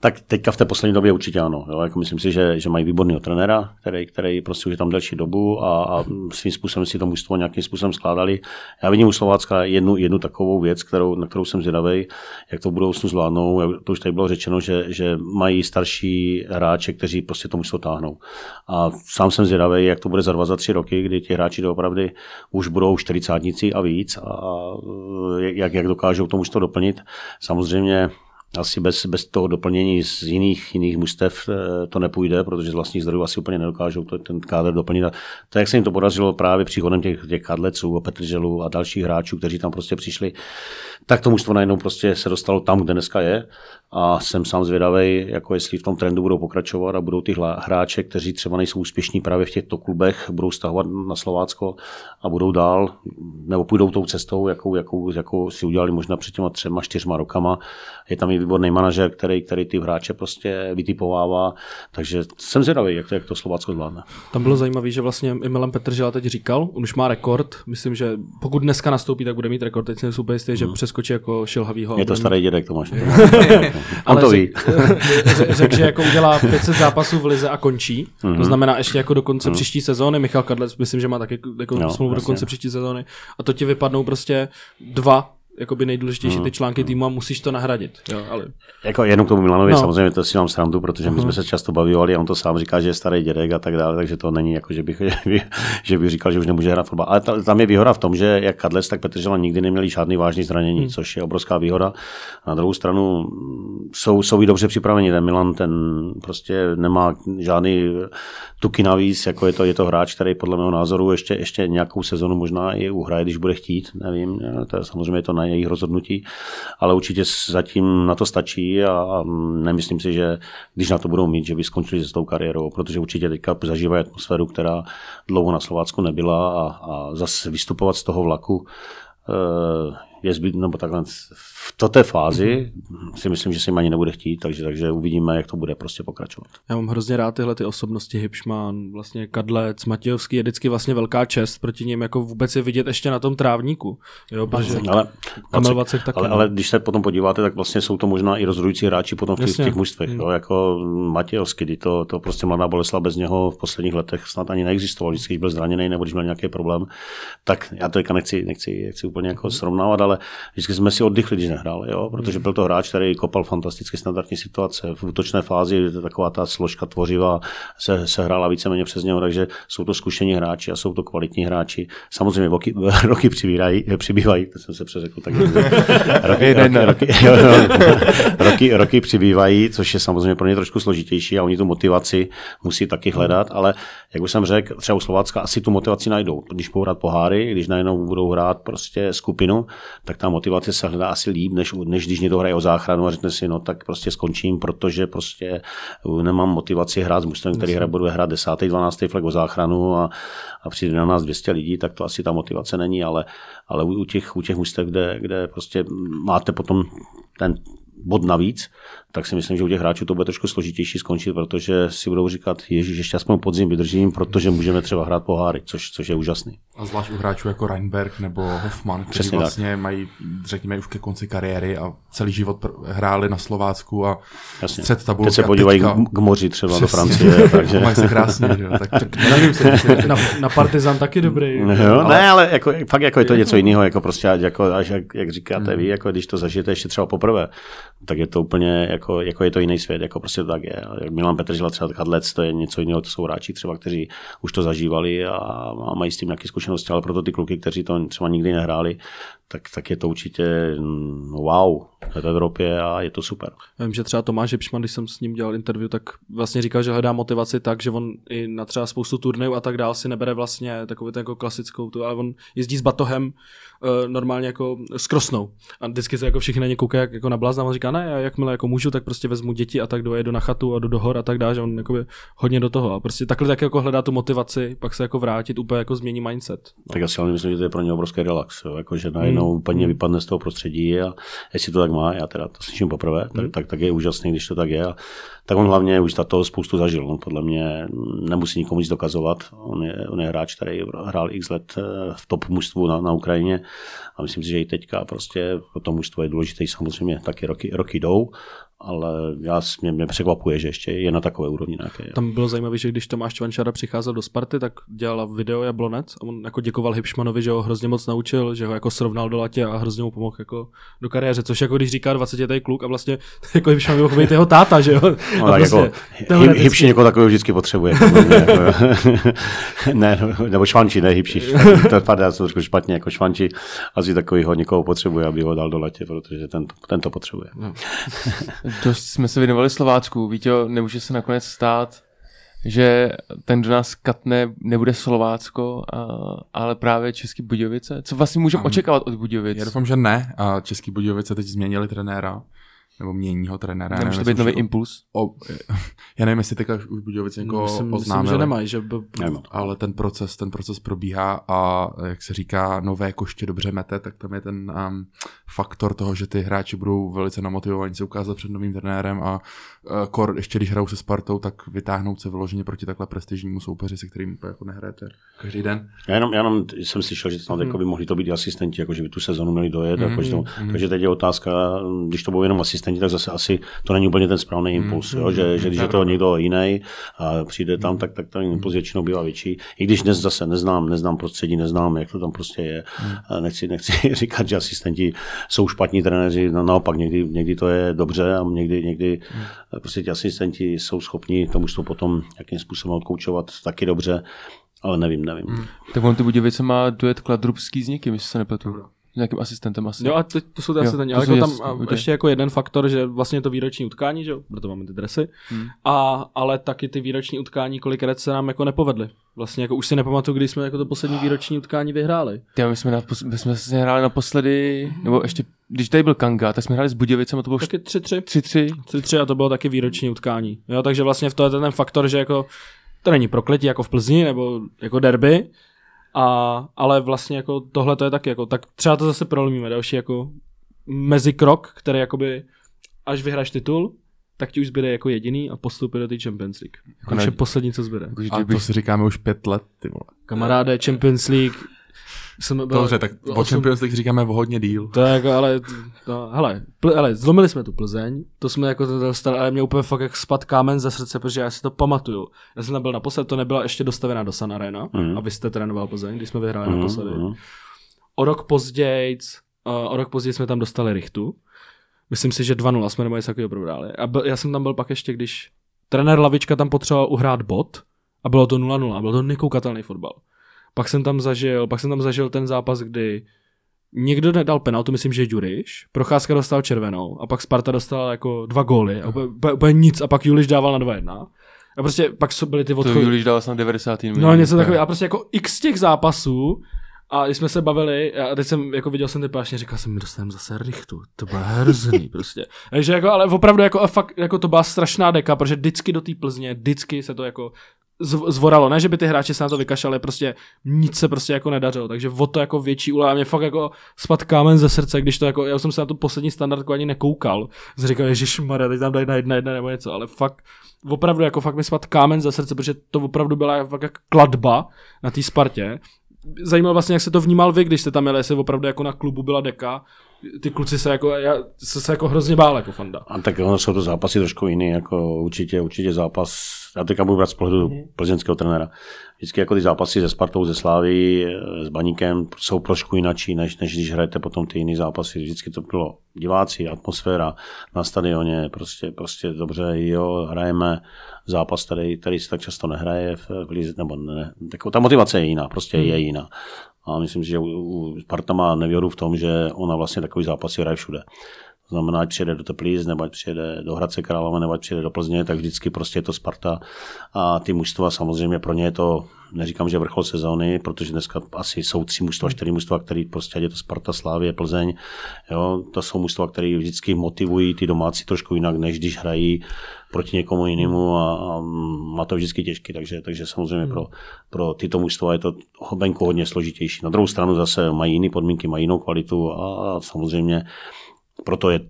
Tak teďka v té poslední době určitě ano. Jo? Jako myslím si, že mají výborného trenéra, který prostě už je tam delší dobu a svým způsobem si to mužstvo nějakým způsobem skládali. Já vidím u Slovácka jednu takovou věc, na kterou jsem zvědavej, jak to v budoucnu zvládnou. To už tady bylo řečeno, že mají starší hráče, kteří prostě to mužstvo táhnou. A sám jsem zvědavej, jak to bude za 2-3 roky, kdy ti hráči doopravdy už budou 40 a víc a jak dokážou to mužstvo doplnit. Samozřejmě asi bez toho doplnění z jiných mužstev to nepůjde, protože z vlastních zdrojů asi úplně nedokážou ten kádr doplnit. A tak, jak se jim to podařilo právě příchodem těch Kadleců a Petrželů a dalších hráčů, kteří tam prostě přišli, tak to mužstvo najednou prostě se dostalo tam, kde dneska je. A jsem sám zvědavej, jako jestli v tom trendu budou pokračovat a budou ty hráče, kteří třeba nejsou úspěšní právě v těchto klubech, budou stahovat na Slovácko a budou dál, nebo půjdou tou cestou, jakou si udělali možná před těma 3-4 rokama. Je tam i výborný manažer, který ty hráče prostě vytipovává, takže jsem zvědavý, jak to Slovácko zvládne. Tam bylo zajímavé, že vlastně i Milan Petržela teď říkal, on už má rekord, myslím, že pokud dneska nastoupí, tak bude mít rekord, teď jsem super jistý, že přeskočí jako šilhavýho. Je to starý dědek, to máš. Ale to ví. Řekl, že jako udělá 500 zápasů v lize a končí. Mm-hmm. To znamená ještě jako do konce příští sezóny. Michal Kadlec, myslím, že má taky jako smlouvu do konce příští sezóny. A to ti vypadnou prostě 2 jakoby nejdůležitější ty články týmu a musíš to nahradit. Jo, ale... Jako jenom k tomu Milanovi, samozřejmě to si mám srandu, protože my jsme se často bavili a on to sám říká, že je starý dědek a tak dále, takže to není jako, že bych říkal, že už nemůže hrát fotbal. Ale tam je výhoda v tom, že jak Kadlec, tak Petržela nikdy neměli žádný vážný zranění, což je obrovská výhoda. Na druhou stranu jsou i dobře připraveni. Ten Milan, ten prostě nemá žádný tuky navíc, jako je to hráč, který podle mého názoru ještě nějakou sezonu možná i uhraje, když bude chtít, nevím, to je samozřejmě to na jejich rozhodnutí, ale určitě zatím na to stačí a nemyslím si, že když na to budou mít, že by skončili s tou kariérou, protože určitě teďka zažívají atmosféru, která dlouho na Slovácku nebyla a zase vystupovat z toho vlaku je zbyt, nebo takhle v této fázi si myslím, že se jim ani nebude chtít, takže uvidíme, jak to bude prostě pokračovat. Já mám hrozně rád tyhle ty osobnosti, Hipšman, vlastně Kadlec, Matějovský, je vždycky vlastně velká čest proti něm, jako vůbec je vidět ještě na tom trávníku. Jo, protože ale když se potom podíváte, tak vlastně jsou to možná i rozhodující hráči potom v těch mužstvech. Jo, jako Matějovský, kdy to prostě Mladá Boleslav bez něho v posledních letech snad ani neexistoval, vždycky byl zraněný nebo když měl nějaký problém, tak já to nechci úplně jako srovnávat, ale vždycky jsme si oddychli, když nehrál, jo? Protože byl to hráč, který kopal fantasticky standardní situace. V útočné fázi taková ta složka tvořivá se hrála víceméně přes něho, takže jsou to zkušení hráči a jsou to kvalitní hráči. Samozřejmě roky přibývají, to jsem se přeřekl, tak roky přibývají, což je samozřejmě pro ně trošku složitější a oni tu motivaci musí taky hledat, ale jak už jsem řekl, třeba u Slovácka asi tu motivaci najdou, když budou hrát poháry, když najednou budou hrát prostě skupinu, tak ta motivace se hledá asi líp, než když někdo hraje o záchranu a řekne si, no tak prostě skončím, protože prostě nemám motivaci hrát s mužstvem, který bude hrát 10. 12. flag o záchranu a přijde na nás 200 lidí, tak to asi ta motivace není, ale u těch mužstev, kde prostě máte potom ten bod navíc, tak si myslím, že u těch hráčů to bude trošku složitější skončit, protože si budou říkat, ježiš, ještě aspoň podzim vydržím, protože můžeme třeba hrát poháry, což je úžasný. A zvlášť u hráčů jako Reinberg nebo Hofmann, kteří vlastně mají, řekněme, už ke konci kariéry a celý život hráli na Slovácku a střed tabulky. Teď se podívají k moři třeba do Francie. Takže... mají se krásně, že jo. Tak nevím, na Partizan taky dobrý. Ne, ale jako, fakt jako je to něco jiného, jako prostě, jak říkáte vy, jako když to zažijete ještě třeba poprvé, tak je to úplně jako je to jiný svět, jako prostě to tak je. Milan Petržela, třeba Kadlec, to je něco jiného, to jsou hráči třeba, kteří už to zažívali a mají s tím nějaké zkušenosti, ale proto ty kluky, kteří to třeba nikdy nehráli, tak je to určitě wow v Evropě a je to super. Já vím, že třeba Tomáš Hipšman, když jsem s ním dělal interview, tak vlastně říkal, že hledá motivaci tak, že on i na třeba spoustu turnajů a tak dál si nebere vlastně takovou jako klasickou tu, ale on jezdí s batohem normálně jako s krosnou. A vždycky se jako všichni na ně koukají jako na blázna, on říká, ne, já jakmile jako můžu, tak prostě vezmu děti a tak dojedu na chatu a do hor a tak dále, že on jakoby hodně do toho a prostě takhle tak jako hledá tu motivaci, pak se jako vrátit, úplně jako změní mindset. No. Tak asi myslím, že to je pro ně obrovský relax, jo? Jako že najednou úplně vypadne z toho prostředí a jestli to tak má, já teda to slyším poprvé, tak je úžasný, když to tak je. A tak on hlavně už tato spoustu zažil, on podle mě nemusí nikomu nic dokazovat, on je hráč, který hrál x let v top mužstvu na Ukrajině a myslím si, že i teďka prostě to mužstvo je důležité, samozřejmě taky roky jdou ale mě překvapuje, že ještě je na takové úrovni nějaké. Jo. Tam bylo zajímavé, že když Tomáš Čvančara přicházel do Sparty, tak dělala video Jablonec a on jako děkoval Hipšmanovi, že ho hrozně moc naučil, že ho jako srovnal do latě a hrozně mu pomohl jako do kariéře, což jako když říká 20letý kluk a vlastně jako Hipšman by mohl být jeho táta, že jo. No, tak prostě, jako Hipši někoho takového vždycky potřebuje. Ne, nebo Švanči, ne Hipši. To padá trošku špatně, jako Švanči asi takovýho někoho potřebuje, aby ho dal do latě, protože ten to potřebuje. No. To jsme se věnovali Slovácku. Vítěho, nemůže se nakonec stát, že ten do nás katne, nebude Slovácko, ale právě Český Budějovice. Co vlastně můžeme očekávat od Budějovic? Já doufám, že ne. Český Budějovice teď změnili trenéra. Nebo mění ho trenéra. Nemůže to být nový impuls? Já nevím, jestli teď už Budějovice někoho oznámili. Myslím, že nemají. Ale ten proces probíhá a jak se říká, nové koště dobře mete, tak tam je ten faktor toho, že ty hráči budou velice namotivovaní se ukázat před novým trenérem a ještě když hrajou se Spartou, tak vytáhnout se vyloženě proti takhle prestižnímu soupeři, se kterým jako nehráte každý den. Já jenom jsem slyšel, že snad jako by mohli to být asistenti, jakože by tu sezonu měli dojet, takže teď je otázka, když to bylo jenom asistenti, tak zase asi to není úplně ten správný impuls, jo? Že když je to někdo jiný a přijde tam, tak ten impuls většinou bývá větší. I když dnes zase neznám prostředí, neznám, jak to tam prostě je. Nechci říkat, že asistenti jsou špatní trenéři, naopak někdy to je dobře a někdy prostě ti asistenti jsou schopni to mužstvo potom jakým způsobem odkoučovat taky dobře, ale nevím. Tak on ty Budějovice má duet Kladrubský s někým, jestli se nepletu. Nějakým asistentem. Jo, a teď to jsou ty asistenti, ale jako tam ještě jako jeden faktor, že vlastně je to výroční utkání, že? Proto máme ty dresy, ale taky ty výroční utkání kolikrát se nám jako nepovedly. Vlastně jako už si nepamatuju, kdy jsme jako to poslední výroční utkání vyhráli. My jsme se hráli naposledy, nebo ještě, když tady byl Kanga, tak jsme hráli s Budějovicem a to bylo taky 3-3 a to bylo taky výroční utkání. Jo, takže vlastně v tohle je ten faktor, že jako to není prokletí jako v Plzni nebo jako derby, ale vlastně jako tohle to je taky jako, tak třeba to zase prolomíme, další jako mezikrok, který jakoby až vyhráš titul, tak ti už zbyde jako jediný a postupy do té Champions League. Jako naše poslední, co zbyde. A to si říkáme už 5 let, ty vole. Kamaráde, Champions League. Dobře, tak o Champions League říkáme o hodně díl. To je jako, hele, zlomili jsme tu Plzeň, to jsme jako dostali, ale mě úplně fakt jak spadl kámen ze srdce, protože já si to pamatuju. Já jsem tam byl naposled, to nebyla ještě dostavená do San Arena, a vy jste trénoval Plzeň, když jsme vyhráli naposledy. O rok později jsme tam dostali Richtu, myslím si, že 2-0 jsme nebo něco takového prohráli. A já jsem tam byl pak ještě, když trenér Lavička tam potřeboval uhrát bod a bylo to 0-0, byl to nekoukatelný fotbal. Pak jsem tam zažil ten zápas, kdy někdo nedal penaltu, myslím, že Juriš, Procházka dostal červenou a pak Sparta dostala jako 2 góly a úplně nic a pak Juriš dával na 2-1. A prostě pak byly ty odchody. To Juriš dal na 90. minutě. No něco takového. A prostě jako x těch zápasů a když jsme se bavili, a teď jsem jako viděl jsem ty plášně, říkal jsem, my dostaneme zase Richtu, to bylo hrozný prostě. Takže jako, ale opravdu jako, fakt, jako to byla strašná deka, protože vždycky do té Plzně, vždycky se to jako zvoralo, ne, že by ty hráči se na to vykašali, prostě nic se prostě jako nedařilo, takže o to jako větší úle a mě fakt jako spadl kámen ze srdce, když to jako, já jsem se na tu poslední standardku ani nekoukal, jsem říkal, ježišmarja, teď tam dají na 1-1 nebo něco, ale fakt, opravdu jako fakt mi spadl kámen ze srdce, protože to opravdu byla fakt jako kladba na té Spartě. Zajímalo vlastně, jak se to vnímal vy, když jste tam jeli, jestli opravdu jako na klubu byla deka, ty kluci se jako, já se jako hrozně bál jako fanda. A tak jsou to zápasy trošku jiný, jako určitě zápas, já teďka budu brát z pohledu plzeňského trenéra. Vždycky jako ty zápasy se Spartou, ze Slaví, s Baníkem jsou trošku jinačí, než když hrajete potom ty jiný zápasy. Vždycky to bylo diváci, atmosféra na stadioně, prostě dobře, jo, hrajeme zápas, tady se tak často nehraje, nebo ne, ta motivace je jiná, prostě je jiná. A myslím si, že Sparta má nevýhodu v tom, že ona vlastně takový zápasy hraje všude. To znamená, ať přijede do Teplic, nebo ať přijede do Hradce Králové, nebo ať přijede do Plzně, tak vždycky prostě je to Sparta. A ty mužstva samozřejmě pro ně je to, neříkám, že vrchol sezóny, protože dneska asi jsou 3 mužstva, 4 mužstva, který prostě je to Sparta, Slavie, Plzeň. Jo, to jsou mužstva, které vždycky motivují ty domácí trošku jinak, než když hrají proti někomu jinému a má to vždycky těžké, takže samozřejmě pro tyto mužstva je to hobenku hodně složitější. Na druhou stranu zase mají jiné podmínky, mají jinou kvalitu a samozřejmě proto je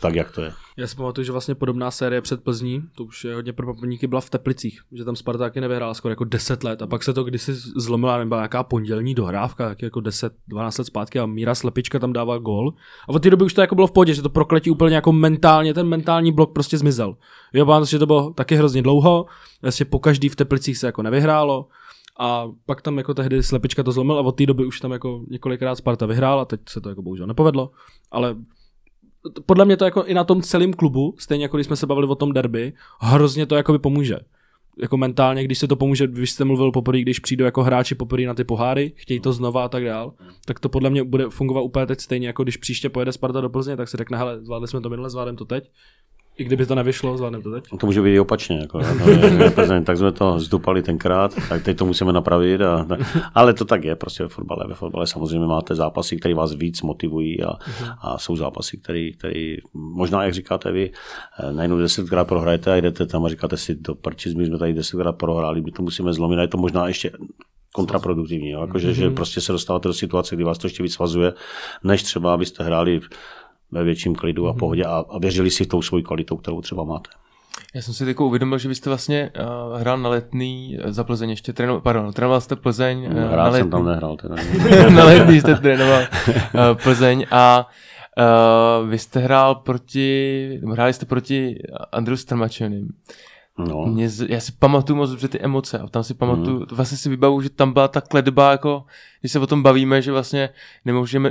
tak, jak to je. Já si pamatuju, že vlastně podobná série před Plzní, to už je hodně pro paplníky, byla v Teplicích, že tam Sparta taky nevyhrál skoro jako 10 let a pak se to kdysi zlomila, nebyla nějaká pondělní dohrávka, taky jako 10-12 let zpátky a Míra Slepička tam dává gól. A od té doby už to jako bylo v pohodě, že to prokletí úplně jako mentálně, ten mentální blok prostě zmizel. Jo, pamatuju, že to bylo taky hrozně dlouho, vlastně po každý v Teplicích se jako nevyhrálo. A pak tam jako tehdy Slepička to zlomil a od té doby už tam jako několikrát Sparta vyhrála, teď se to jako bohužel nepovedlo, ale podle mě to jako i na tom celém klubu, stejně jako když jsme se bavili o tom derby, hrozně to jakoby pomůže. Jako mentálně, když se to pomůže, když jste mluvil poprvé, když přijdou jako hráči poprvé na ty poháry, chtějí to znova a tak dál, tak to podle mě bude fungovat úplně teď stejně, jako když příště pojede Sparta do Plzně, tak si řekne, hele, zvládli jsme to minule, zvládneme to teď. I kdyby to nevyšlo, zvládneme to teď. To může být i opačně. Jako, tak jsme to zdupali tenkrát, tak teď to musíme napravit. Ale to tak je prostě ve fotbale. Ve fotbale samozřejmě máte zápasy, které vás víc motivují a jsou zápasy, které možná, jak říkáte vy, najednou 10krát prohrajete a jdete tam a říkáte si, do prčic, my jsme tady 10krát prohráli, my to musíme zlomit a je to možná ještě kontraproduktivní. Jakože, že prostě se dostáváte do situace, kdy vás to ještě víc svazuje, než třeba abyste hráli ve větším klidu a pohodě a věřili si tou svojí kvalitou, kterou třeba máte. Já jsem si teď uvědomil, že vy jste vlastně hrál na Letný za Plzeň ještě, trénoval jste Plzeň. Hrál jsem tam, nehrál. Na Letný jste trénoval Plzeň a vy jste hráli jste proti Andrew Strmačeným. No. Já si pamatuju moc dobře ty emoce a tam si pamatuju, vlastně si vybavuju, že tam byla ta kletba, jako, když se o tom bavíme, že vlastně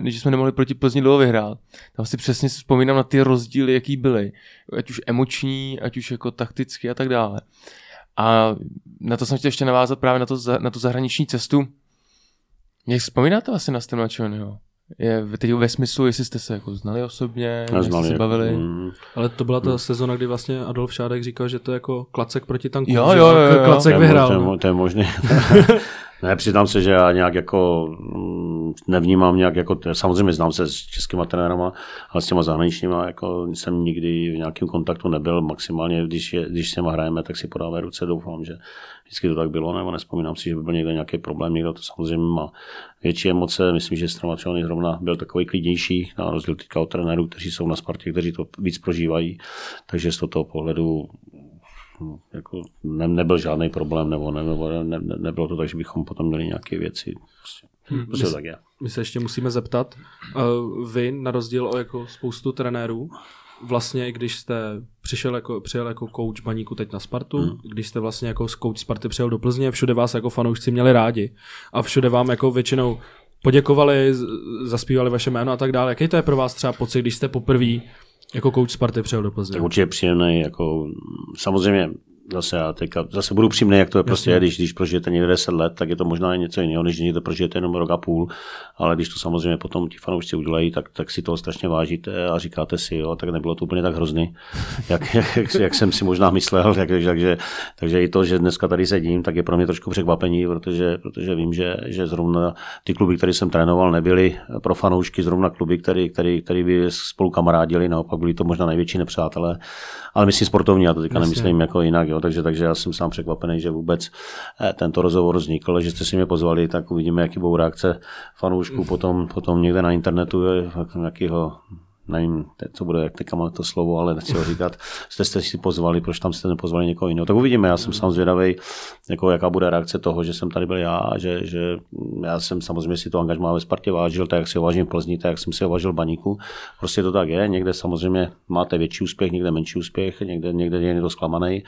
že jsme nemohli proti Plzni dlouho vyhrát. Tam si přesně vzpomínám na ty rozdíly, jaký byly, ať už emoční, ať už jako takticky a tak dále. A na to jsem chtěl ještě navázat právě na tu zahraniční cestu. Jak vzpomínáte asi na Strmačenýho? Je teď ve smyslu, jestli jste se jako znali osobně, jestli se bavili. Ale to byla ta sezona, kdy vlastně Adolf Šádek říkal, že to je jako klacek proti tanku. Jo. Klacek vyhrál. To je možný. Ne, přiznám se, že já nějak jako nevnímám nějak jako, samozřejmě znám se s českýma trenérama, ale s těma zahraničníma jako jsem nikdy v nějakém kontaktu nebyl, maximálně když s těma hrajeme, tak si podáme ruce, doufám, že vždycky to tak bylo, nebo nespomínám si, že by byl někde nějaký problém, někdo to samozřejmě má větší emoce, myslím, že Strmačelný zrovna byl takový klidnější, na rozdíl teďka od trenérů, kteří jsou na Spartě, kteří to víc prožívají, takže z toho pohledu jako nebyl žádný problém, nebo nebylo to tak, že bychom potom měli nějaké věci. Prostě tak je. My se ještě musíme zeptat. Vy, na rozdíl od jako spoustu trenérů, vlastně i když jste přijel jako coach Baníku teď na Spartu, když jste vlastně jako coach Sparty přijel do Plzně, všude vás jako fanoušci měli rádi a všude vám jako většinou poděkovali, zaspívali vaše jméno a tak dále. Jaký to je pro vás třeba pocit, když jste poprvé jako coach Sparty přijel do Plzně? Tak určitě příjemný, jako samozřejmě zase já teďka zase budu příjemný, jak to je prostě, když prožijete někde 10 let, tak je to možná něco jiného, než někde prožijete jenom rok a půl, ale když to samozřejmě potom ti fanoušci udělají, tak si toho strašně vážíte a říkáte si, jo, tak nebylo to úplně tak hrozný, jak jsem si možná myslel, takže i to, že dneska tady sedím, tak je pro mě trošku překvapení, protože vím, že zrovna ty kluby, které jsem trénoval, nebyly pro fanoušky zrovna kluby, který by spolu kamarádili, naopak byli to možná největší nepřátelé, ale myslím sportovní, já to teďka nemyslím jako jinak, jo. Takže já jsem sám překvapený, že vůbec tento rozhovor vznikl, že jste si mě pozvali, tak uvidíme, jaký budou reakce fanoušků potom někde na internetu, nějakého, nevím, co bude, jak teďka máme to slovo, ale nechci ho říkat, jste si pozvali, proč tam jste nepozvali někoho jiného. Tak uvidíme, já jsem sám zvědavý, jako, jaká bude reakce toho, že jsem tady byl já, a že já jsem samozřejmě si to angažmá ve Spartě vážil, tak jak si ho vážím v Plzni, tak jak jsem si ho vážil v Baníku. Prostě to tak je, někde samozřejmě máte větší úspěch, někde menší úspěch, někde je někdo zklamaný.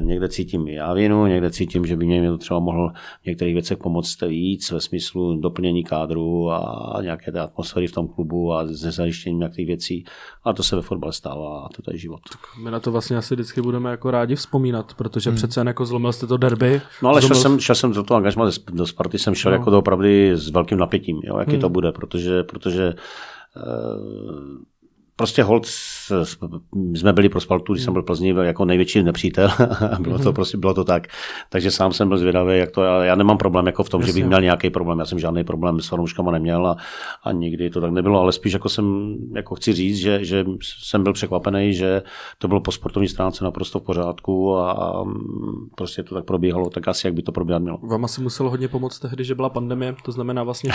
Někde cítím já vinu, někde cítím, že by mě to třeba mohl v některých věcech pomoct víc ve smyslu doplnění kádru a nějaké té atmosféry v tom klubu a se zajištěním nějakých věcí. A to se ve fotbale stává a to je život. Tak my na to vlastně asi vždycky budeme jako rádi vzpomínat, protože přece jen jako zlomil jste to derby. No ale šel jsem do toho angažma do Sparty, jsem šel jako doopravdy s velkým napětím, jo, jaký to bude, protože prostě holt jsme byli pro Spartu, když jsem byl v Plzni jako největší nepřítel. Bylo to tak. Takže sám jsem byl zvědavý, jak to já nemám problém jako v tom, že bych měl nějaký problém. Já jsem žádný problém s fanouškama neměl a nikdy to tak nebylo, ale spíš jako jsem jako chci říct, že jsem byl překvapený, že to bylo po sportovní stránce naprosto v pořádku a prostě to tak probíhalo, tak asi jak by to probíhat mělo. Vám asi muselo hodně pomoct tehdy, že byla pandemie, to znamená vlastně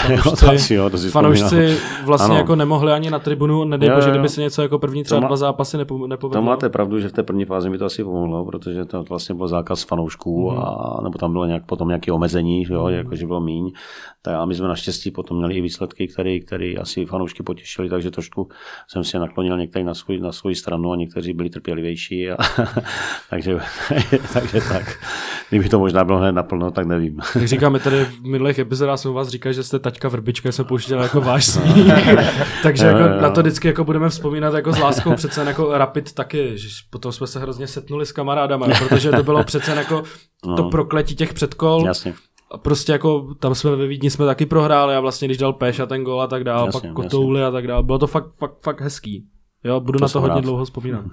fanoušci vlastně jako nemohli ani na tribunu, nedej bože, se něco jako první třeba dva zápasy nepovedlo. Tam máte pravdu, že v té první fázi mi to asi pomohlo, protože to vlastně byl zákaz fanoušků, a, nebo tam bylo nějak, potom nějaké omezení, že, jo, jako, že bylo míň. A my jsme naštěstí potom měli i výsledky, které asi fanoušky potěšily, takže trošku jsem se naklonil některý na svou stranu a někteří byli trpělivější. A, takže tak. Kdyby to možná bylo hned naplno, tak nevím. Tak říkáme tady v minulých epizodách jsem vás říkal, že jste taťka Vrbička, jsem pouštěl jako váš sníh. Takže jako na to vždycky jako budeme vzpomínat jako s láskou, přece jako Rapid taky, že potom jsme se hrozně setnuli s kamarádama, protože to bylo přece jako to prokletí těch předkol. Jasně. A prostě jako tam jsme ve Vídni jsme taky prohráli a vlastně když dal Péš a ten gól a tak dál, jasně, pak Kotouli a tak dál. Bylo to fakt hezký. Jo, budu to na to hodně dlouho vzpomínat.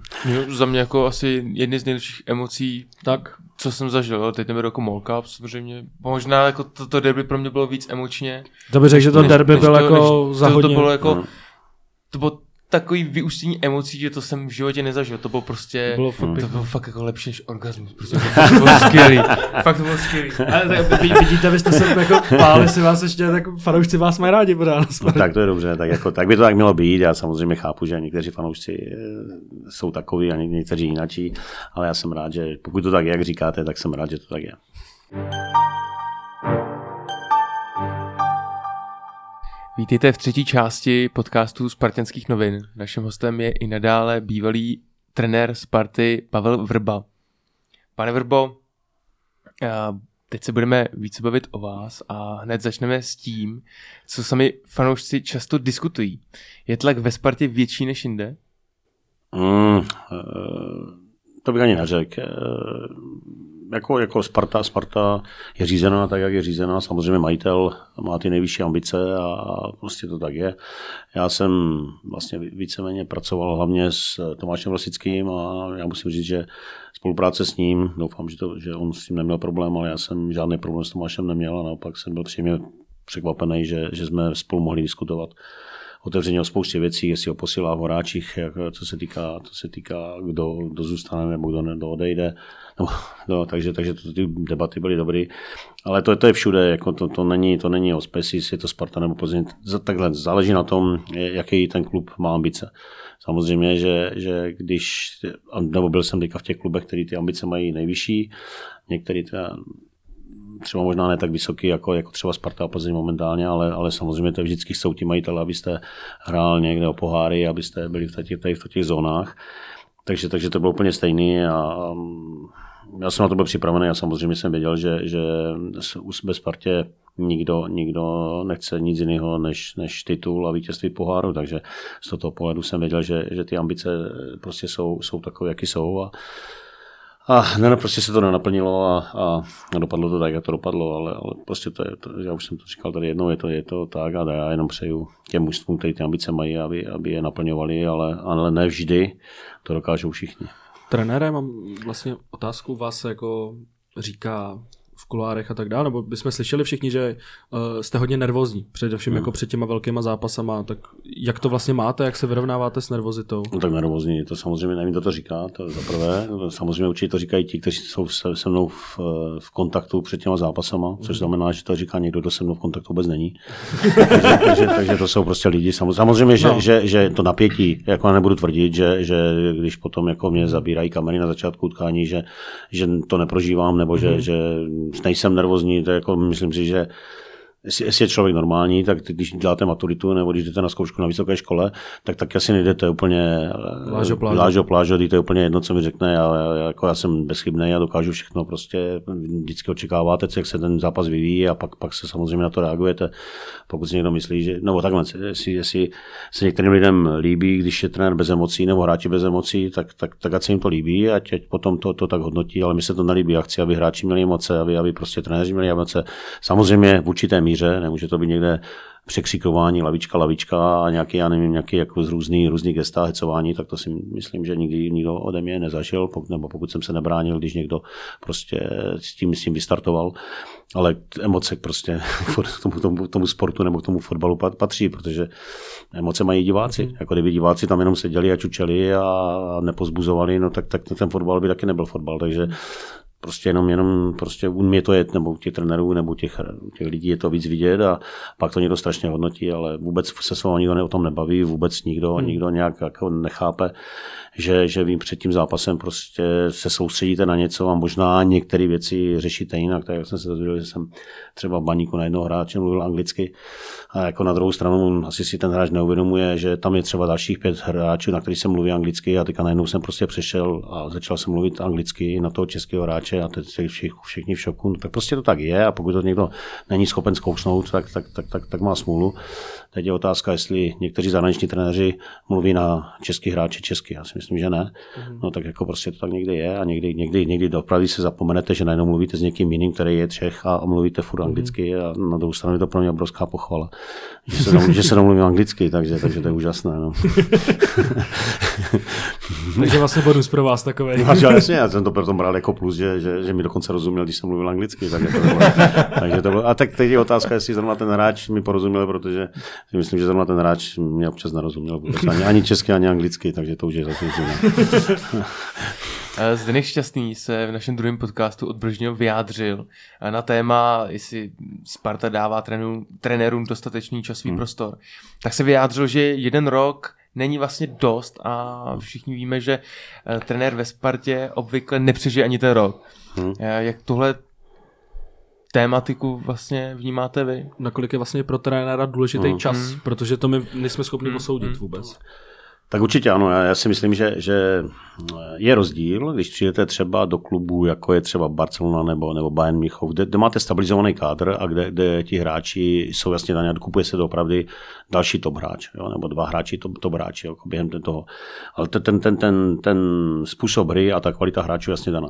Za mě jako asi jedny z nejlepších emocí, tak co jsem zažil, jo? Teď nebyl jako molka, samozřejmě. Možná jako to derby pro mě bylo víc emočně. To by řekl, že to derby bylo jako za hodně. To bylo takový vyústění emocí, že to jsem v životě nezažil. To bylo prostě, to bylo fakt jako lepší než orgasmus. Prostě to bylo skvělý. Fakt to bylo skvělý. Ale tak vidíte, vy jste se jako páli, si vás ještě, tak fanoušci vás mají rádi. No, tak to je dobře, tak by to tak mělo být. Já samozřejmě chápu, že někteří fanoušci jsou takoví a někteří jinačí, ale já jsem rád, že pokud to tak je, jak říkáte, tak jsem rád, že to tak je. Vítejte v třetí části podcastu Spartanských novin. Naším hostem je i nadále bývalý trenér Sparty Pavel Vrba. Pane Vrbo, teď se budeme více bavit o vás a hned začneme s tím, co sami fanoušci často diskutují. Je tlak ve Spartě větší než jinde? To bych ani neřekl. Jako Sparta je řízená tak, jak je řízená. Samozřejmě majitel má ty nejvyšší ambice a prostě to tak je. Já jsem vlastně víceméně pracoval hlavně s Tomášem Rosickým a já musím říct, že spolupráce s ním, doufám, že on s tím neměl problém, ale já jsem žádný problém s Tomášem neměl a naopak jsem byl příjemně překvapený, že jsme spolu mohli diskutovat otevřeně o spoustě věcí, jestli ho posílá v hráčích, co se týká, kdo zůstane nebo kdo odejde. No, takže ty debaty byly dobré. Ale to je všude, jako to není o Speci, jestli je to Sparta nebo Plzeň. Takhle záleží na tom, jaký ten klub má ambice. Samozřejmě, že když, nebo byl jsem teďka v těch klubech, který ty ambice mají nejvyšší, některý třeba možná ne tak vysoký, jako třeba Sparta a Plzeň momentálně, ale samozřejmě to je vždycky jsou ti majitele, abyste hrál někde o poháry, abyste byli v těch zónách. Takže to bylo úplně stejný a já jsem na to byl připravený a samozřejmě jsem věděl, že ve Spartě nikdo nechce nic jiného než titul a vítězství poháru, takže z toho pohledu jsem věděl, že ty ambice prostě jsou takové, jaký jsou a ne, prostě se to nenaplnilo a dopadlo to tak, jak to dopadlo, ale prostě já už jsem to říkal tady jednou, je to tak a já jenom přeju těm mužstvům, kteří ty ambice mají, aby je naplňovali, ale ne vždy to dokážou všichni. Trenére, mám vlastně otázku, vás jako říká v kuloárech a tak dále, nebo bychom slyšeli všichni, že jste hodně nervózní, především jako před těma velkýma zápasama, tak jak to vlastně máte, jak se vyrovnáváte s nervozitou? No tak nervózní, to samozřejmě nevím, kdo to říká, to za prvé, samozřejmě určitě to říkají ti, kteří jsou se mnou v kontaktu před těma zápasama, což znamená, že to říká někdo, kdo se mnou v kontaktu vůbec není. takže to jsou prostě lidi, samozřejmě, že to napětí, jako nebudu tvrdit, že když potom jako mě zabírají kamery na začátku utkání, že to neprožívám, nebo že nejsem nervózní, to jako myslím si, že jestli je člověk normální, tak když děláte maturitu nebo když jdete na zkoušku na vysoké škole, tak asi nejdete úplně plážo, když to je úplně jedno, co mi řekne, já jsem bezchybnej a dokážu všechno, prostě vždycky očekáváte, jak se ten zápas vyvíjí a pak se samozřejmě na to reagujete, pokud si někdo myslí, že, nebo takhle, jestli se některým lidem líbí, když je trenér bez emocí nebo hráči bez emocí, tak ať se jim to líbí, ať potom to tak hodnotí, ale mi se to nelíbí, já chci, aby hráči měli emoce, aby prostě trenéři měli emoce, samozřejmě v určité míře, nemůže to být někde překřikování lavička a nějaké jako z různých gesta, hecování, tak to si myslím, že nikdy nikdo ode mě nezažil, nebo pokud jsem se nebránil, když někdo prostě s tím vystartoval, ale emoce prostě k tomu sportu nebo k tomu fotbalu patří, protože emoce mají diváci, jako kdyby diváci tam jenom seděli a čučeli a nepozbuzovali, no tak ten fotbal by taky nebyl fotbal, takže Prostě jenom prostě mě to je, nebo těch trenérů, nebo těch lidí je to víc vidět a pak to někdo strašně hodnotí, ale vůbec se s vámi nikdo o tom nebaví, vůbec nikdo nějak jako nechápe, že vy před tím zápasem prostě se soustředíte na něco a možná některé věci řešíte jinak. Tak jak jsem se dozvěděl, že jsem třeba v Baníku na jednoho hráče mluvil anglicky a jako na druhou stranu asi si ten hráč neuvědomuje, že tam je třeba dalších 5 hráčů, na který se mluví anglicky a teďka najednou jsem prostě přešel a začal jsem mluvit anglicky na toho českého hráče. A teď všichni v šoku, tak prostě to tak je a pokud to někdo není schopen zkousnout, tak má smůlu. Teď je otázka, jestli někteří zahraniční trenéři mluví na český hráči česky, já si myslím, že ne. No tak jako prostě to tak někdy je a někdy dopravy se zapomenete, že najednou mluvíte s někým jiným, který je Čech a mluvíte furt anglicky a na druhou stranu je to pro mě obrovská pochvala, že se domluvím anglicky, takže to je úžasné. No. Takže vlastně bonus pro vás takovej. No, já jsem to proto bral jako plus, že mi dokonce rozuměl, když jsem mluvil anglicky. Takže to bylo, a tak teď je otázka, jestli zrovna ten hráč mi porozuměl, protože si myslím, že zrovna ten hráč mě občas nerozuměl. Ani česky, ani anglicky, takže to už je zatím zrovna. Zdeněk Šťastný se v našem druhém podcastu od Bržního vyjádřil na téma, jestli Sparta dává trenérům dostatečný časový prostor. Tak se vyjádřil, že jeden rok není vlastně dost a všichni víme, že trenér ve Spartě obvykle nepřežije ani ten rok. Jak tohle tématiku vlastně vnímáte vy? Nakolik je vlastně pro trenéra důležitý čas, protože to my nejsme schopni posoudit vůbec. Tak určitě ano, já si myslím, že je rozdíl, když přijdete třeba do klubu, jako je třeba Barcelona nebo Bayern Mnichov, kde máte stabilizovaný kádr a kde ti hráči jsou jasně daně, kupuje se opravdu další top hráč, jo, nebo dva hráči top hráči jako během toho. Ale ten způsob hry a ta kvalita hráčů jasně daná.